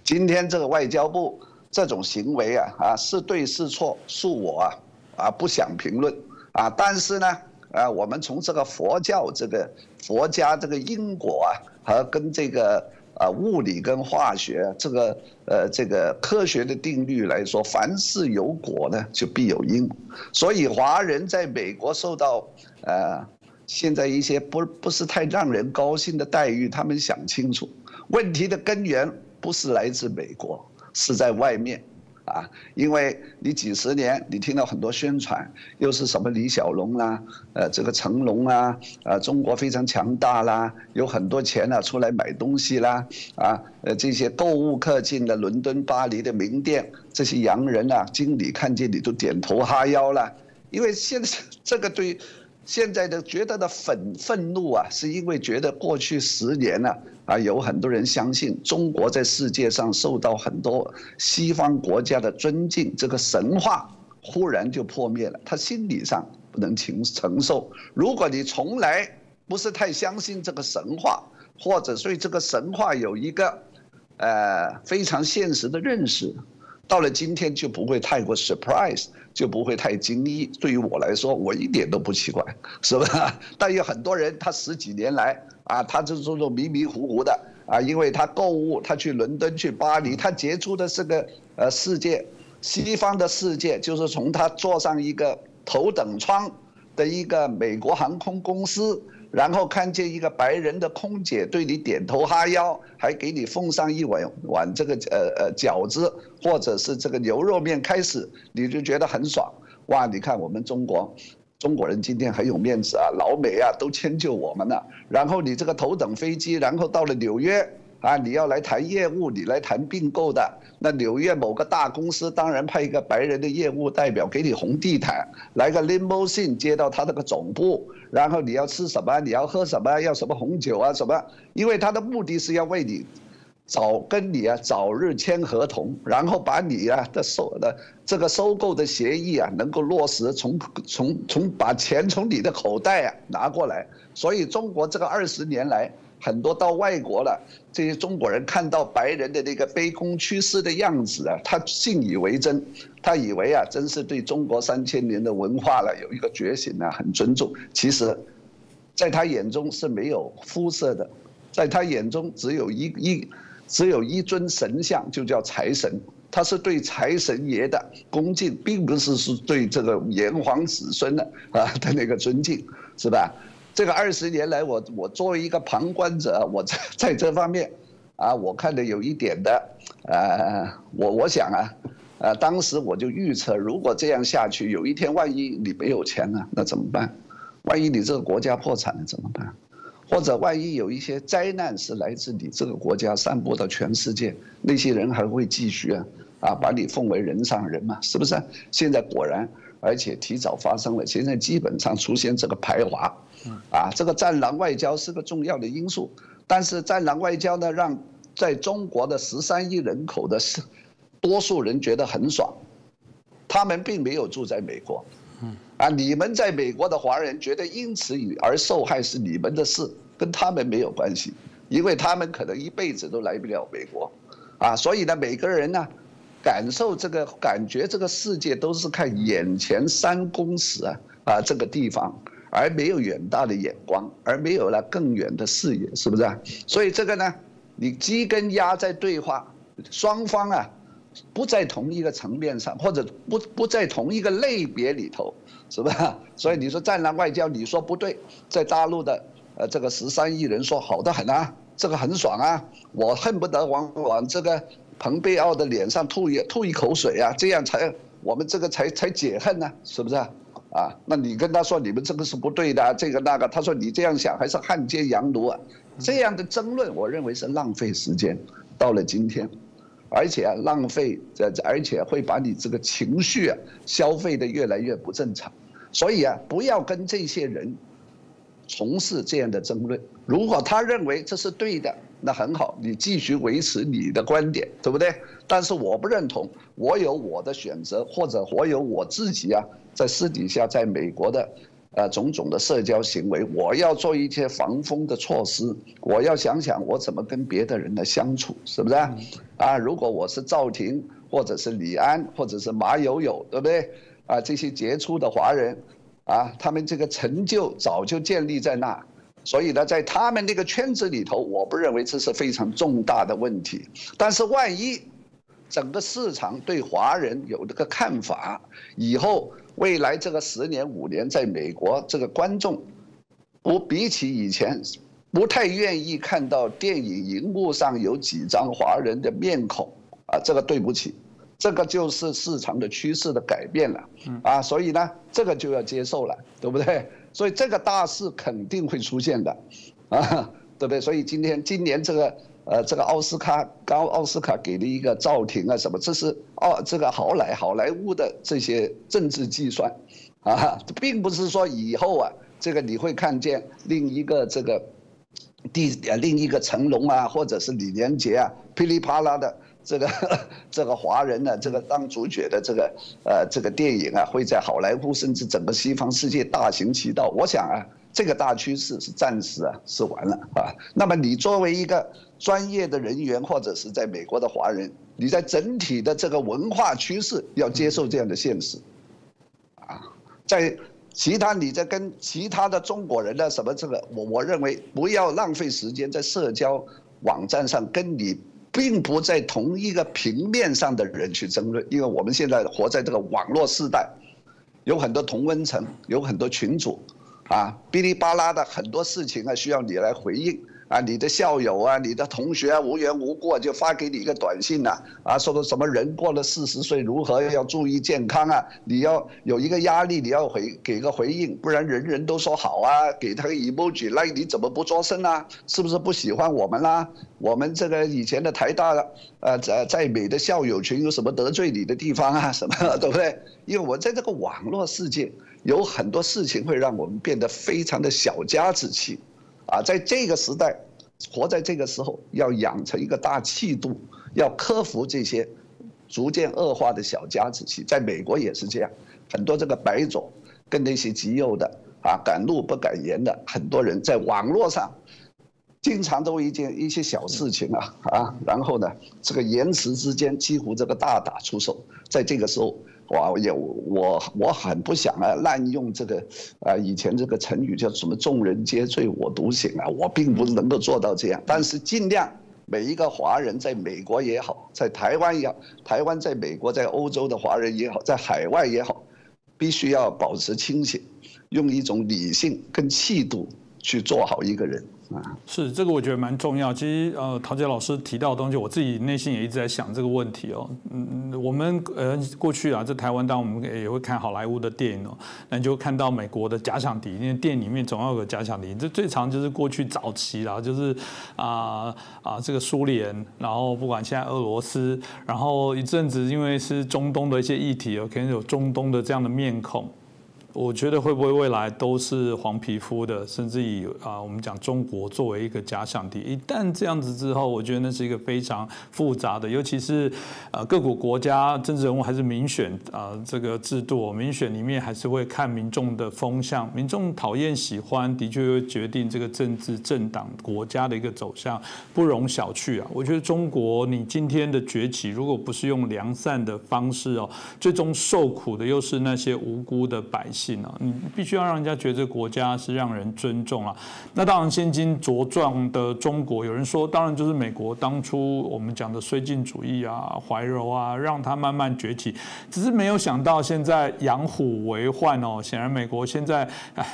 今天这个外交部这种行为啊，是对是错，恕我啊不想评论啊，但是呢。啊，我们从这个佛家这个因果啊，和跟这个物理跟化学这个科学的定律来说，凡事有果呢，就必有因。所以华人在美国受到现在一些不是太让人高兴的待遇，他们想清楚，问题的根源不是来自美国，是在外面。 啊，因为你几十年，你听到很多宣传，又是什么李小龙啦，这个成龙啦，中国非常强大啦，有很多钱啦，出来买东西啦，啊，这些购物客进了伦敦、巴黎的名店，这些洋人啊，经理看见你都点头哈腰啦，因为现在这个对现在的觉得的愤怒啊，是因为觉得过去10年呢。 啊，有很多人相信中国在世界上受到很多西方国家的尊敬，这个神话忽然就破灭了，他心理上不能承受。如果你从来不是太相信这个神话，或者对这个神话有一个非常现实的认识，到了今天就不会太过 surprise， 就不会太惊异。对于我来说，我一点都不奇怪，是吧？但有很多人，他10几年来。 啊，他就是迷迷糊糊的啊，因为他购物，他去伦敦、去巴黎，他接触的这个世界，西方的世界，就是从他坐上一个头等舱的一个美国航空公司，然后看见一个白人的空姐对你点头哈腰，还给你奉上一碗这个饺子或者是这个牛肉面，开始你就觉得很爽，哇！你看我们中国人今天很有面子啊，老美啊都迁就我们了。然后你这个头等飞机，然后到了纽约啊，你要来谈业务，你来谈并购的，那纽约某个大公司当然派一个白人的业务代表给你红地毯，来个 limousine 接到他那个总部，然后你要吃什么，你要喝什么，要什么红酒啊什么，因为他的目的是要为你。 早日签合同，然后把你这个收购的协议啊能够落实，从把钱从你的口袋啊拿过来。所以中国这个20年来，很多到外国了，这些中国人看到白人的那个卑躬屈膝的样子啊，他信以为真，他以为啊真是对中国3000年的文化了有一个觉醒啊，很尊重。其实，在他眼中是没有肤色的，在他眼中只有一尊神像，就叫财神，他是对财神爷的恭敬，并不是对这个炎黄子孙的啊的那个尊敬，是吧？这个20年来，我作为一个旁观者，我在这方面，啊，我看的有一点的，我想啊，当时我就预测，如果这样下去，有一天万一你没有钱了，那怎么办？万一你这个国家破产了怎么办？ 或者万一有一些灾难是来自你这个国家散播到全世界，那些人还会继续啊，把你奉为人上人嘛，是不是？现在果然，而且提早发生了，现在基本上出现这个排华，啊，这个战狼外交是个重要的因素，但是战狼外交呢，让在中国的13亿人口的多数人觉得很爽，他们并没有住在美国。 啊！你们在美国的华人觉得因此而受害是你们的事，跟他们没有关系，因为他们可能一辈子都来不了美国，啊，所以呢，每个人呢，感觉这个世界都是看眼前3公尺啊这个地方，而没有远大的眼光，而没有了更远的视野，是不是？所以这个呢，你鸡跟鸭在对话，双方啊。 不在同一个层面上，或者不在同一个类别里头，是吧？所以你说战狼外交，你说不对，在大陆的这个13亿人说好得很啊，这个很爽啊，我恨不得往这个蓬佩奥的脸上吐一口水啊，这样才我们这个才解恨呢、啊，是不是？啊，那你跟他说你们这个是不对的、啊，这个那个，他说你这样想还是汉奸洋奴啊，这样的争论，我认为是浪费时间。到了今天。 而且啊，浪费，而且会把你这个情绪啊消费得越来越不正常，所以啊，不要跟这些人从事这样的争论。如果他认为这是对的，那很好，你继续维持你的观点，对不对？但是我不认同，我有我的选择，或者我有我自己啊，在私底下在美国的种种的社交行为，我要做一些防风的措施，我要想想我怎么跟别的人来相处，是不是？ 啊，如果我是赵婷，或者是李安，或者是马友友，对不对？啊，这些杰出的华人，啊，他们这个成就早就建立在那，所以呢，在他们那个圈子里头，我不认为这是非常重大的问题。但是万一整个市场对华人有这个看法，以后未来这个10年5年，在美国这个观众我比起以前不太愿意看到电影荧幕上有几张华人的面孔啊，这个对不起，这个就是市场的趋势的改变了啊，所以呢，这个就要接受了，对不对？所以这个大事肯定会出现的，啊，对不对？所以今年这个。这个奥斯卡给了一个赵婷啊什么，这是这个好莱坞的这些政治计算，啊，并不是说以后啊，这个你会看见另一个这个另一个成龙啊，或者是李连杰啊，噼里啪啦的这个华人呢、啊，这个当主角的这个电影啊，会在好莱坞甚至整个西方世界大行其道。我想啊。这个大趋势是暂时啊，是完了啊。那么你作为一个专业的人员，或者是在美国的华人，你在整体的这个文化趋势要接受这样的现实，啊，在其他你在跟其他的中国人呢什么这个，我认为不要浪费时间在社交网站上跟你并不在同一个平面上的人去争论，因为我们现在活在这个网络时代，有很多同温层，有很多群组。啊，哔哩吧啦的很多事情啊，需要你来回应啊，你的校友啊，你的同学啊，无缘无故就发给你一个短信呐，啊，说什么人过了40岁如何要注意健康啊，你要有一个压力，你要给个回应，不然人人都说好啊，给他个 emoji like 你怎么不作声啊？是不是不喜欢我们啦？我们这个以前的台大在美的校友群有什么得罪你的地方啊？什么对不对？因为我在这个网络世界。有很多事情会让我们变得非常的小家子气，啊，在这个时代，活在这个时候，要养成一个大气度，要克服这些逐渐恶化的小家子气。在美国也是这样，很多这个白左跟那些极右的啊，敢怒不敢言的，很多人在网络上经常都一些小事情啊，然后呢，这个言辞之间几乎这个大打出手，在这个时候。我很不想啊，滥用这个啊，以前这个成语叫什么“众人皆醉我独醒”啊，我并不能够做到这样，但是尽量每一个华人，在美国也好，在台湾也好，台湾在美国、在欧洲的华人也好，在海外也好，必须要保持清醒，用一种理性跟气度去做好一个人。是，这个我觉得蛮重要。其实陶杰老师提到的东西，我自己内心也一直在想这个问题哦。我们过去啊，在台湾当我们也会看好莱坞的电影哦，那你就看到美国的假想敌，因为电影里面总要有个假想敌。这最常就是过去早期啦，就是这个苏联，然后不管现在俄罗斯，然后一阵子因为是中东的一些议题哦，可能有中东的这样的面孔。我觉得会不会未来都是黄皮肤的，甚至以我们讲中国作为一个假想敌？一旦这样子之后，我觉得那是一个非常复杂的，尤其是各国国家政治人物还是民选这个制度，民选里面还是会看民众的风向，民众讨厌喜欢，的确会决定这个政治政党国家的一个走向，不容小觑啊！我觉得中国你今天的崛起，如果不是用良善的方式哦，最终受苦的又是那些无辜的百姓。你必须要让人家觉得国家是让人尊重啊。那当然，现今茁壮的中国，有人说，当然就是美国当初我们讲的绥靖主义啊、怀柔啊，让它慢慢崛起。只是没有想到，现在养虎为患哦。显然，美国现在，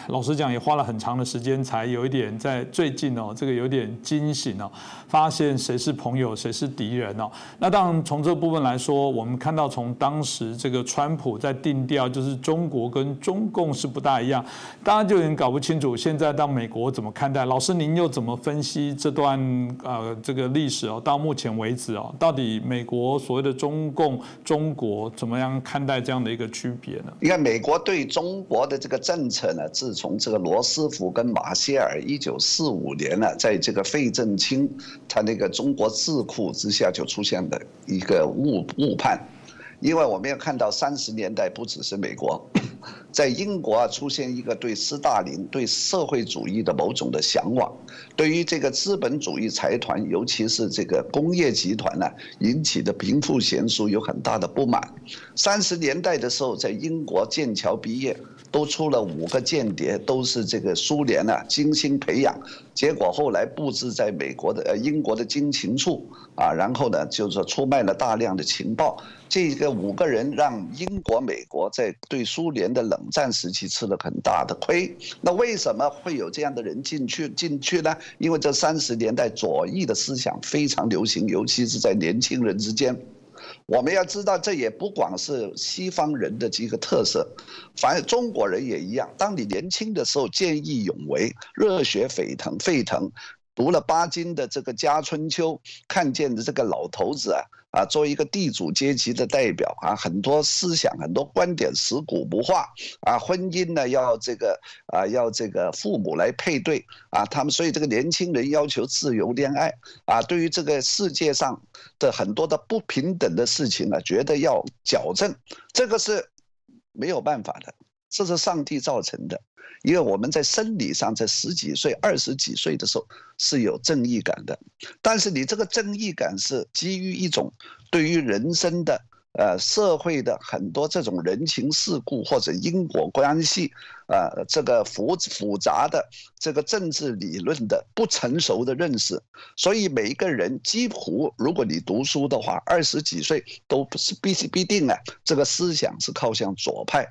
老实讲，也花了很长的时间，才有一点在最近哦，这个有点惊醒哦，发现谁是朋友，谁是敌人哦。那当然，从这部分来说，我们看到从当时这个川普在定调，就是中国跟中共是不大一样，大家就有点搞不清楚。现在到美国怎么看待？老师，您又怎么分析这段这个历史哦？到目前为止哦，到底美国所谓的中共、中国怎么样看待这样的一个区别呢？你看美国对中国的这个政策呢，自从这个罗斯福跟马歇尔1945年呢，在这个费正清他那个中国智库之下就出现的一个误判。因为我们要看到30年代不只是美国，在英国啊出现一个对斯大林、对社会主义的某种的向往，对于这个资本主义财团，尤其是这个工业集团呢引起的贫富悬殊有很大的不满。30年代的时候，在英国剑桥毕业，都出了5个间谍，都是这个苏联啊精心培养，结果后来布置在美国的英国的军情处啊，然后呢就是出卖了大量的情报。这个5个人让英国、美国在对苏联的冷战时期吃了很大的亏。那为什么会有这样的人进去呢？因为这30年代左翼的思想非常流行，尤其是在年轻人之间。我们要知道，这也不光是西方人的一个特色，反正中国人也一样。当你年轻的时候见义勇为，热血沸腾，读了巴金的这个《家春秋》，看见的这个老头子啊，作为一个地主阶级的代表啊，很多思想、很多观点食古不化啊，婚姻呢要这个父母来配对啊，他们所以这个年轻人要求自由恋爱啊，对于这个世界上的很多的不平等的事情呢，觉得要矫正，这个是没有办法的。这是上帝造成的，因为我们在生理上在10几岁、20几岁的时候是有正义感的，但是你这个正义感是基于一种对于人生的、社会的很多这种人情世故或者因果关系，这个复杂的这个政治理论的不成熟的认识，所以每一个人几乎，如果你读书的话，20几岁都不是必定啊，这个思想是靠向左派。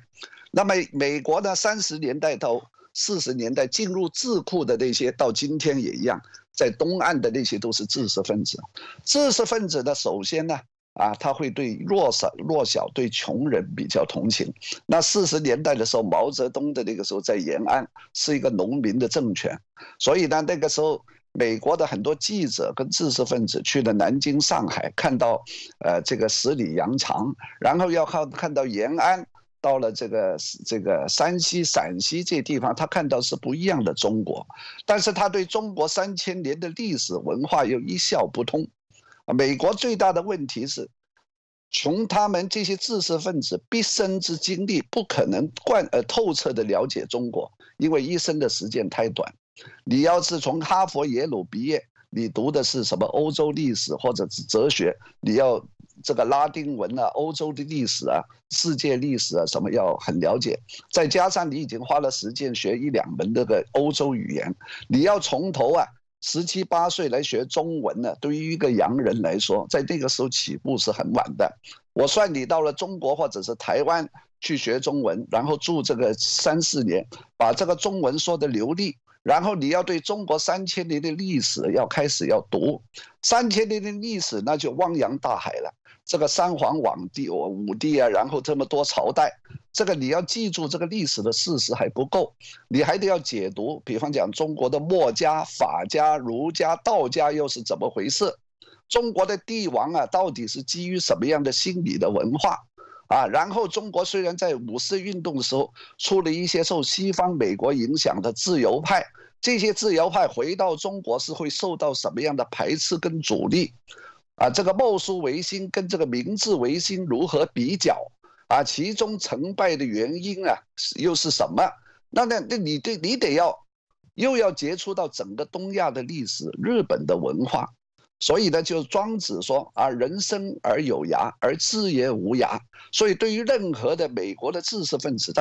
那么美国呢？30年代到40年代进入智库的那些，到今天也一样，在东岸的那些都是知识分子。知识分子呢，首先呢，他会对弱小、对穷人比较同情。那40年代的时候，毛泽东的那个时候在延安是一个农民的政权，所以呢，那个时候美国的很多记者跟知识分子去了南京、上海，看到这个十里洋场，然后要看到延安。到了这个山西、陕西这地方，他看到是不一样的中国，但是他对中国3000年的历史文化又一窍不通。美国最大的问题是，从他们这些知识分子毕生之经历，不可能透彻的了解中国，因为一生的时间太短。你要是从哈佛、耶鲁毕业，你读的是什么欧洲历史或者是哲学，你要这个拉丁文啊、欧洲的历史啊、世界历史啊，什么要很了解，再加上你已经花了时间学1、2门这个欧洲语言，你要从头啊17、18岁来学中文呢，对于一个洋人来说，在那个时候起步是很晚的。我算你到了中国或者是台湾去学中文，然后住这个3、4年，把这个中文说得流利。然后你要对中国3000年的历史要开始要读，3000年的历史那就汪洋大海了。这个三皇五帝啊，然后这么多朝代，这个你要记住这个历史的事实还不够，你还得要解读。比方讲中国的墨家、法家、儒家、道家又是怎么回事？中国的帝王啊，到底是基于什么样的心理的文化？然后中国虽然在5四运动的时候出了一些受西方美国影响的自由派，这些自由派回到中国是会受到什么样的排斥跟阻力？这个戊戌维新跟这个明治维新如何比较？其中成败的原因啊又是什么？那你得要又要接触到整个东亚的历史、日本的文化。所以呢，就庄子说啊，人生而有涯，而知也无涯。所以对于任何的美国的知识分子，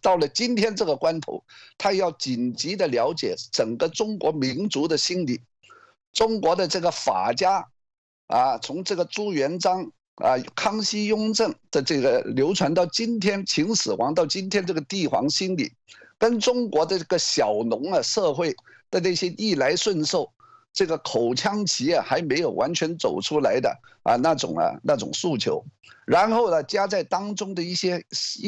到了今天这个关头，他要紧急的了解整个中国民族的心理。中国的这个法家从这个朱元璋康熙、雍正的这个流传到今天，秦始皇到今天这个帝皇心理，跟中国的这个小农社会的那些逆来顺受。这个口腔期还没有完全走出来的那种诉求，然后呢加在当中的一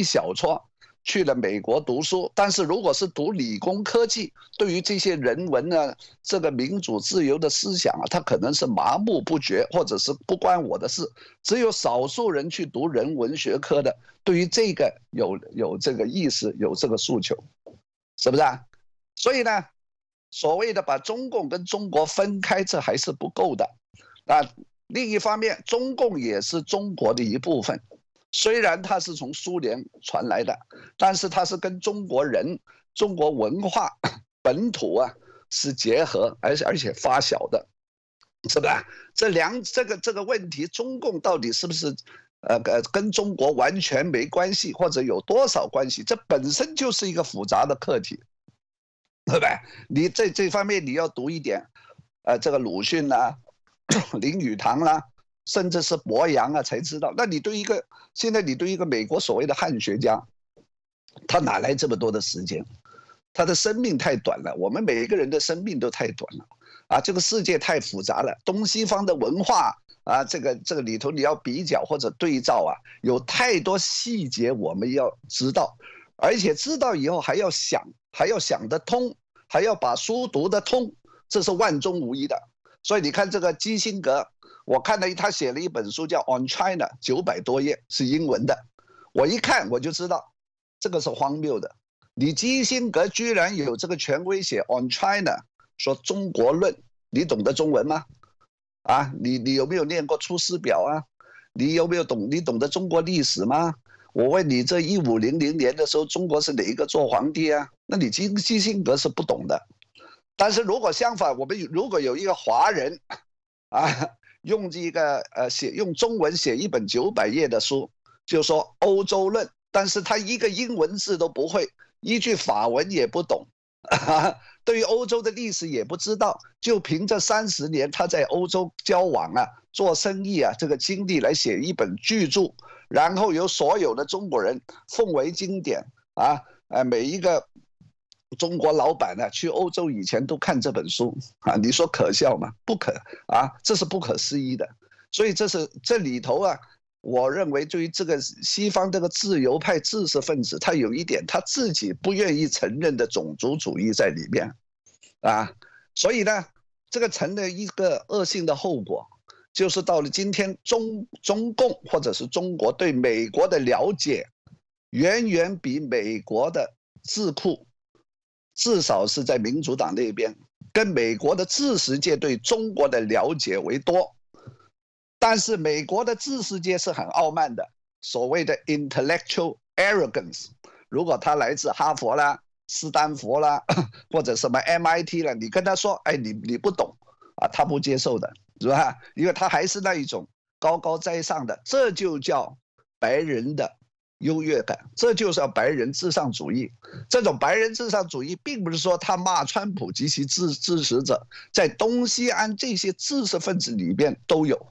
小撮去了美国读书，但是如果是读理工科技，对于这些人文呢，这个民主自由的思想他可能是麻木不觉，或者是不关我的事。只有少数人去读人文学科的，对于这个有这个意识，有这个诉求，是不是啊？所以呢，所谓的把中共跟中国分开，这还是不够的。另一方面，中共也是中国的一部分，虽然它是从苏联传来的，但是它是跟中国人、中国文化、本土是结合，而且发小的，是吧？这个问题，中共到底是不是跟中国完全没关系，或者有多少关系？这本身就是一个复杂的课题。对吧？你在这方面你要读一点，这个鲁迅啦、林语堂啦、甚至是博洋啊才知道。那你对一个现在你对一个美国所谓的汉学家，他哪来这么多的时间？他的生命太短了，我们每一个人的生命都太短了啊！这个世界太复杂了，东西方的文化啊，这个里头你要比较或者对照啊，有太多细节我们要知道，而且知道以后还要想，还要想得通，还要把书读得通，这是万中无一的。所以你看这个基辛格，我看了他写了一本书叫《On China》，900多页是英文的，我一看我就知道，这个是荒谬的。你基辛格居然有这个权威写《On China》，说中国论，你懂得中文吗？啊，你有没有念过《出师表》啊？你有没有懂得中国历史吗？我问你，这1500年的时候，中国是哪一个做皇帝啊？那你基辛格是不懂的。但是如果相反，我们如果有一个华人，啊，用中文写一本900页的书，就说《欧洲论》，但是他一个英文字都不会。一句法文也不懂，对于欧洲的历史也不知道，就凭这30年他在欧洲交往啊、做生意啊这个经历来写一本巨著，然后由所有的中国人奉为经典啊！每一个中国老板呢，去欧洲以前都看这本书啊，你说可笑吗？不可啊，这是不可思议的。所以这里头啊。我认为，对于这个西方这个自由派知识分子，他有一点他自己不愿意承认的种族主义在里面，啊，所以呢，这个成了一个恶性的后果，就是到了今天，中共或者是中国对美国的了解，远远比美国的智库，至少是在民主党那边，跟美国的知识界对中国的了解为多。但是美国的知识界是很傲慢的，所谓的 intellectual arrogance， 如果他来自哈佛啦、斯坦福啦，或者什么 MIT 啦，你跟他说，哎，你不懂啊，他不接受的，是吧？因为他还是那一种高高在上的，这就叫白人的优越感，这就是白人至上主义。这种白人至上主义，并不是说他骂川普及其支持者，在东西岸这些知识分子里面都有。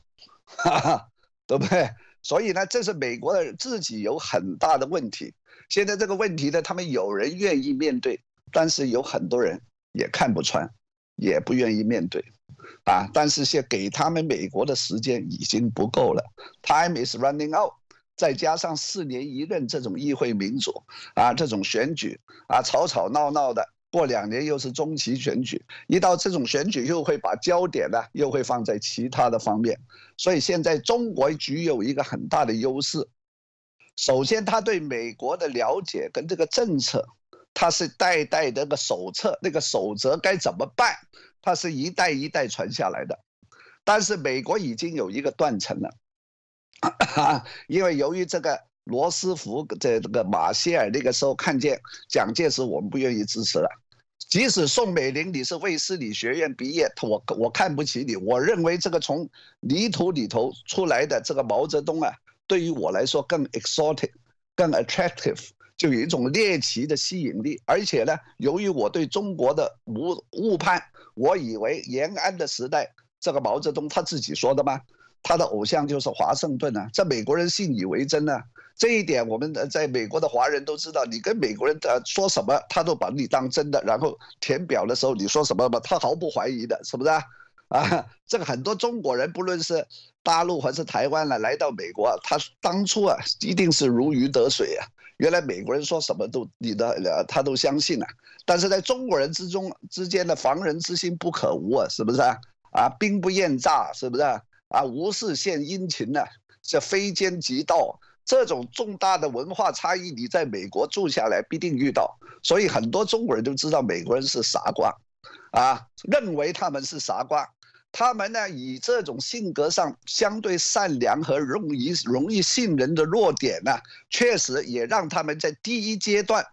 哈哈，对不对？所以呢，这是美国人自己有很大的问题。现在这个问题呢，他们有人愿意面对，但是有很多人也看不穿，也不愿意面对，啊！但是现在给他们美国的时间已经不够了 ，time is running out。再加上4年一任这种议会民主啊，这种选举啊，吵吵闹闹的。过2年又是中期选举，一到这种选举又会把焦点呢又会放在其他的方面，所以现在中国具有一个很大的优势。首先，他对美国的了解跟这个政策，他是代那个手册那个守则该怎么办，他是一代一代传下来的。但是美国已经有一个断层了，因为由于这个。罗斯福在这个马歇尔那个时候看见蒋介石，我们不愿意支持了。即使宋美龄你是卫斯理学院毕业，我看不起你。我认为这个从泥土里头出来的这个毛泽东啊，对于我来说更 exotic， 更 attractive， 就有一种猎奇的吸引力。而且呢，由于我对中国的误判，我以为延安的时代，这个毛泽东他自己说的嘛，他的偶像就是华盛顿啊，这美国人信以为真啊。这一点我们在美国的华人都知道，你跟美国人说什么，他都把你当真的。然后填表的时候你说什么，他毫不怀疑的，是不是啊？啊，这个很多中国人，不论是大陆还是台湾来到美国，他当初啊一定是如鱼得水啊。原来美国人说什么都他都相信啊。但是在中国人之间的防人之心不可无啊，是不是啊？啊，兵不厌诈，是不是啊？啊，无事献殷勤啊，这非奸即盗。这种重大的文化差异，你在美国住下来必定遇到，所以很多中国人都知道美国人是傻瓜，啊，认为他们是傻瓜。他们呢，以这种性格上相对善良和容易信任的弱点呢，确实也让他们在第一阶段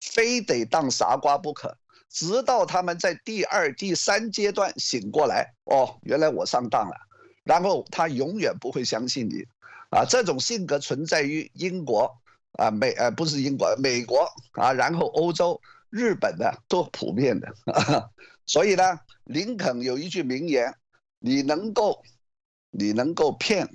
非得当傻瓜不可，直到他们在第2、第3阶段醒过来，哦，原来我上当了，然后他永远不会相信你。啊，这种性格存在于英国啊，不是英国，美国啊，然后欧洲、日本呢，都普遍的。所以呢，林肯有一句名言：“你能够你能够骗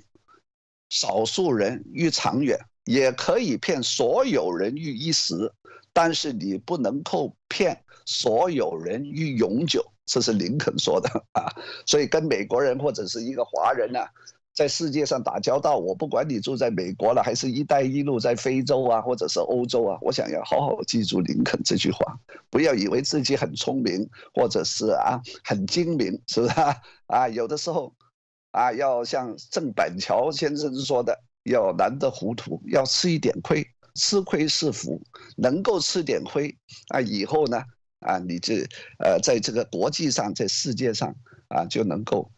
少数人于长远，也可以骗所有人于一时，但是你不能够骗所有人于永久。这是林肯说的啊。所以跟美国人或者是一个华人啊，在世界上打交道，我不管你住在美国了，还是一带一路在非洲啊，或者是欧洲啊，我想要好好记住林肯这句话，不要以为自己很聪明或者是啊很精明，是不是啊？啊，有的时候啊，要像郑板桥先生说的，要难得糊涂，要吃一点亏，吃亏是福，能够吃点亏啊，以后呢啊，你这在这个国际上，在世界上啊，就能够。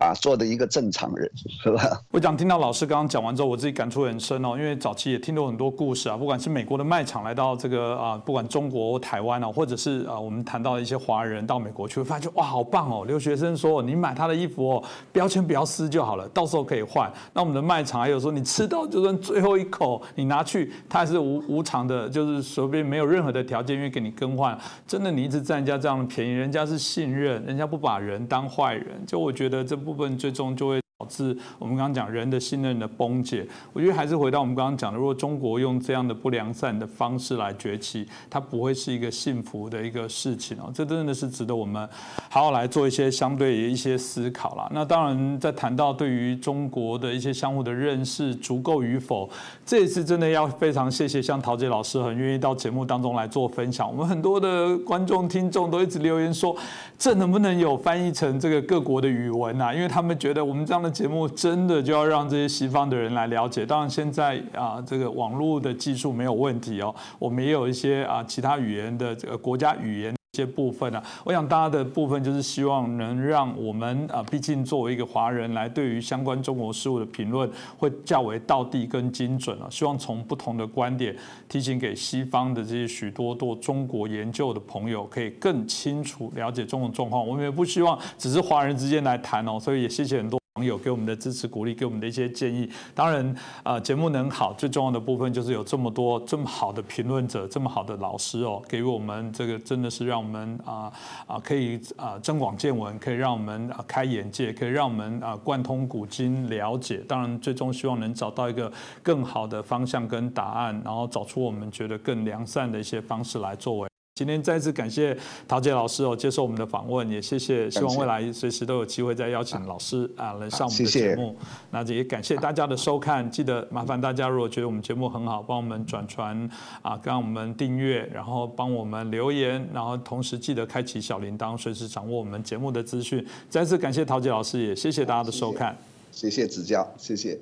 啊，做的一个正常人，是吧？我想听到老师刚刚讲完之后，我自己感触很深哦，因为早期也听到很多故事啊，不管是美国的卖场来到这个啊，不管中国、台湾啊，或者是啊，我们谈到一些华人到美国去，发现哇，好棒哦！留学生说，你买他的衣服哦，标签不要撕就好了，到时候可以换。那我们的卖场还有说，你吃到就算最后一口，你拿去，他还是无偿的，就是随便没有任何的条件，因为给你更换。真的，你一直占人家这样的便宜，人家是信任，人家不把人当坏人。就我觉得这。部分最终就会导致我们刚刚讲人的信任的崩解。我觉得还是回到我们刚刚讲的，如果中国用这样的不良善的方式来崛起，它不会是一个幸福的一个事情哦。这真的是值得我们好好来做一些相对一些思考啦。那当然，在谈到对于中国的一些相互的认识足够与否，这一次真的要非常谢谢像陶杰老师很愿意到节目当中来做分享。我们很多的观众听众都一直留言说，这能不能有翻译成这个各国的语文啊？因为他们觉得我们这样的节目真的就要让这些西方的人来了解。当然，现在啊，这个网络的技术没有问题哦，我们也有一些啊其他语言的这个国家语言。一些部分啊，我想大家的部分就是希望能让我们啊，毕竟作为一个华人来对于相关中国事务的评论会较为道地跟精准啊。希望从不同的观点提醒给西方的这些许多做中国研究的朋友，可以更清楚了解中国状况。我们也不希望只是华人之间来谈哦，所以也谢谢很多。网友给我们的支持鼓励，给我们的一些建议。当然，节目能好，最重要的部分就是有这么多这么好的评论者，这么好的老师哦，给我们这个真的是让我们可以增广见闻，可以让我们开眼界，可以让我们贯通古今了解。当然，最终希望能找到一个更好的方向跟答案，然后找出我们觉得更良善的一些方式来作为。今天再次感谢陶杰老师哦，接受我们的访问，也谢谢，希望未来随时都有机会再邀请老师啊来上我们的节目。那也感谢大家的收看，记得麻烦大家如果觉得我们节目很好，帮我们转传啊，帮我们订阅，然后帮我们留言，然后同时记得开启小铃铛，随时掌握我们节目的资讯。再次感谢陶杰老师，也谢谢大家的收看，谢谢指教，谢谢。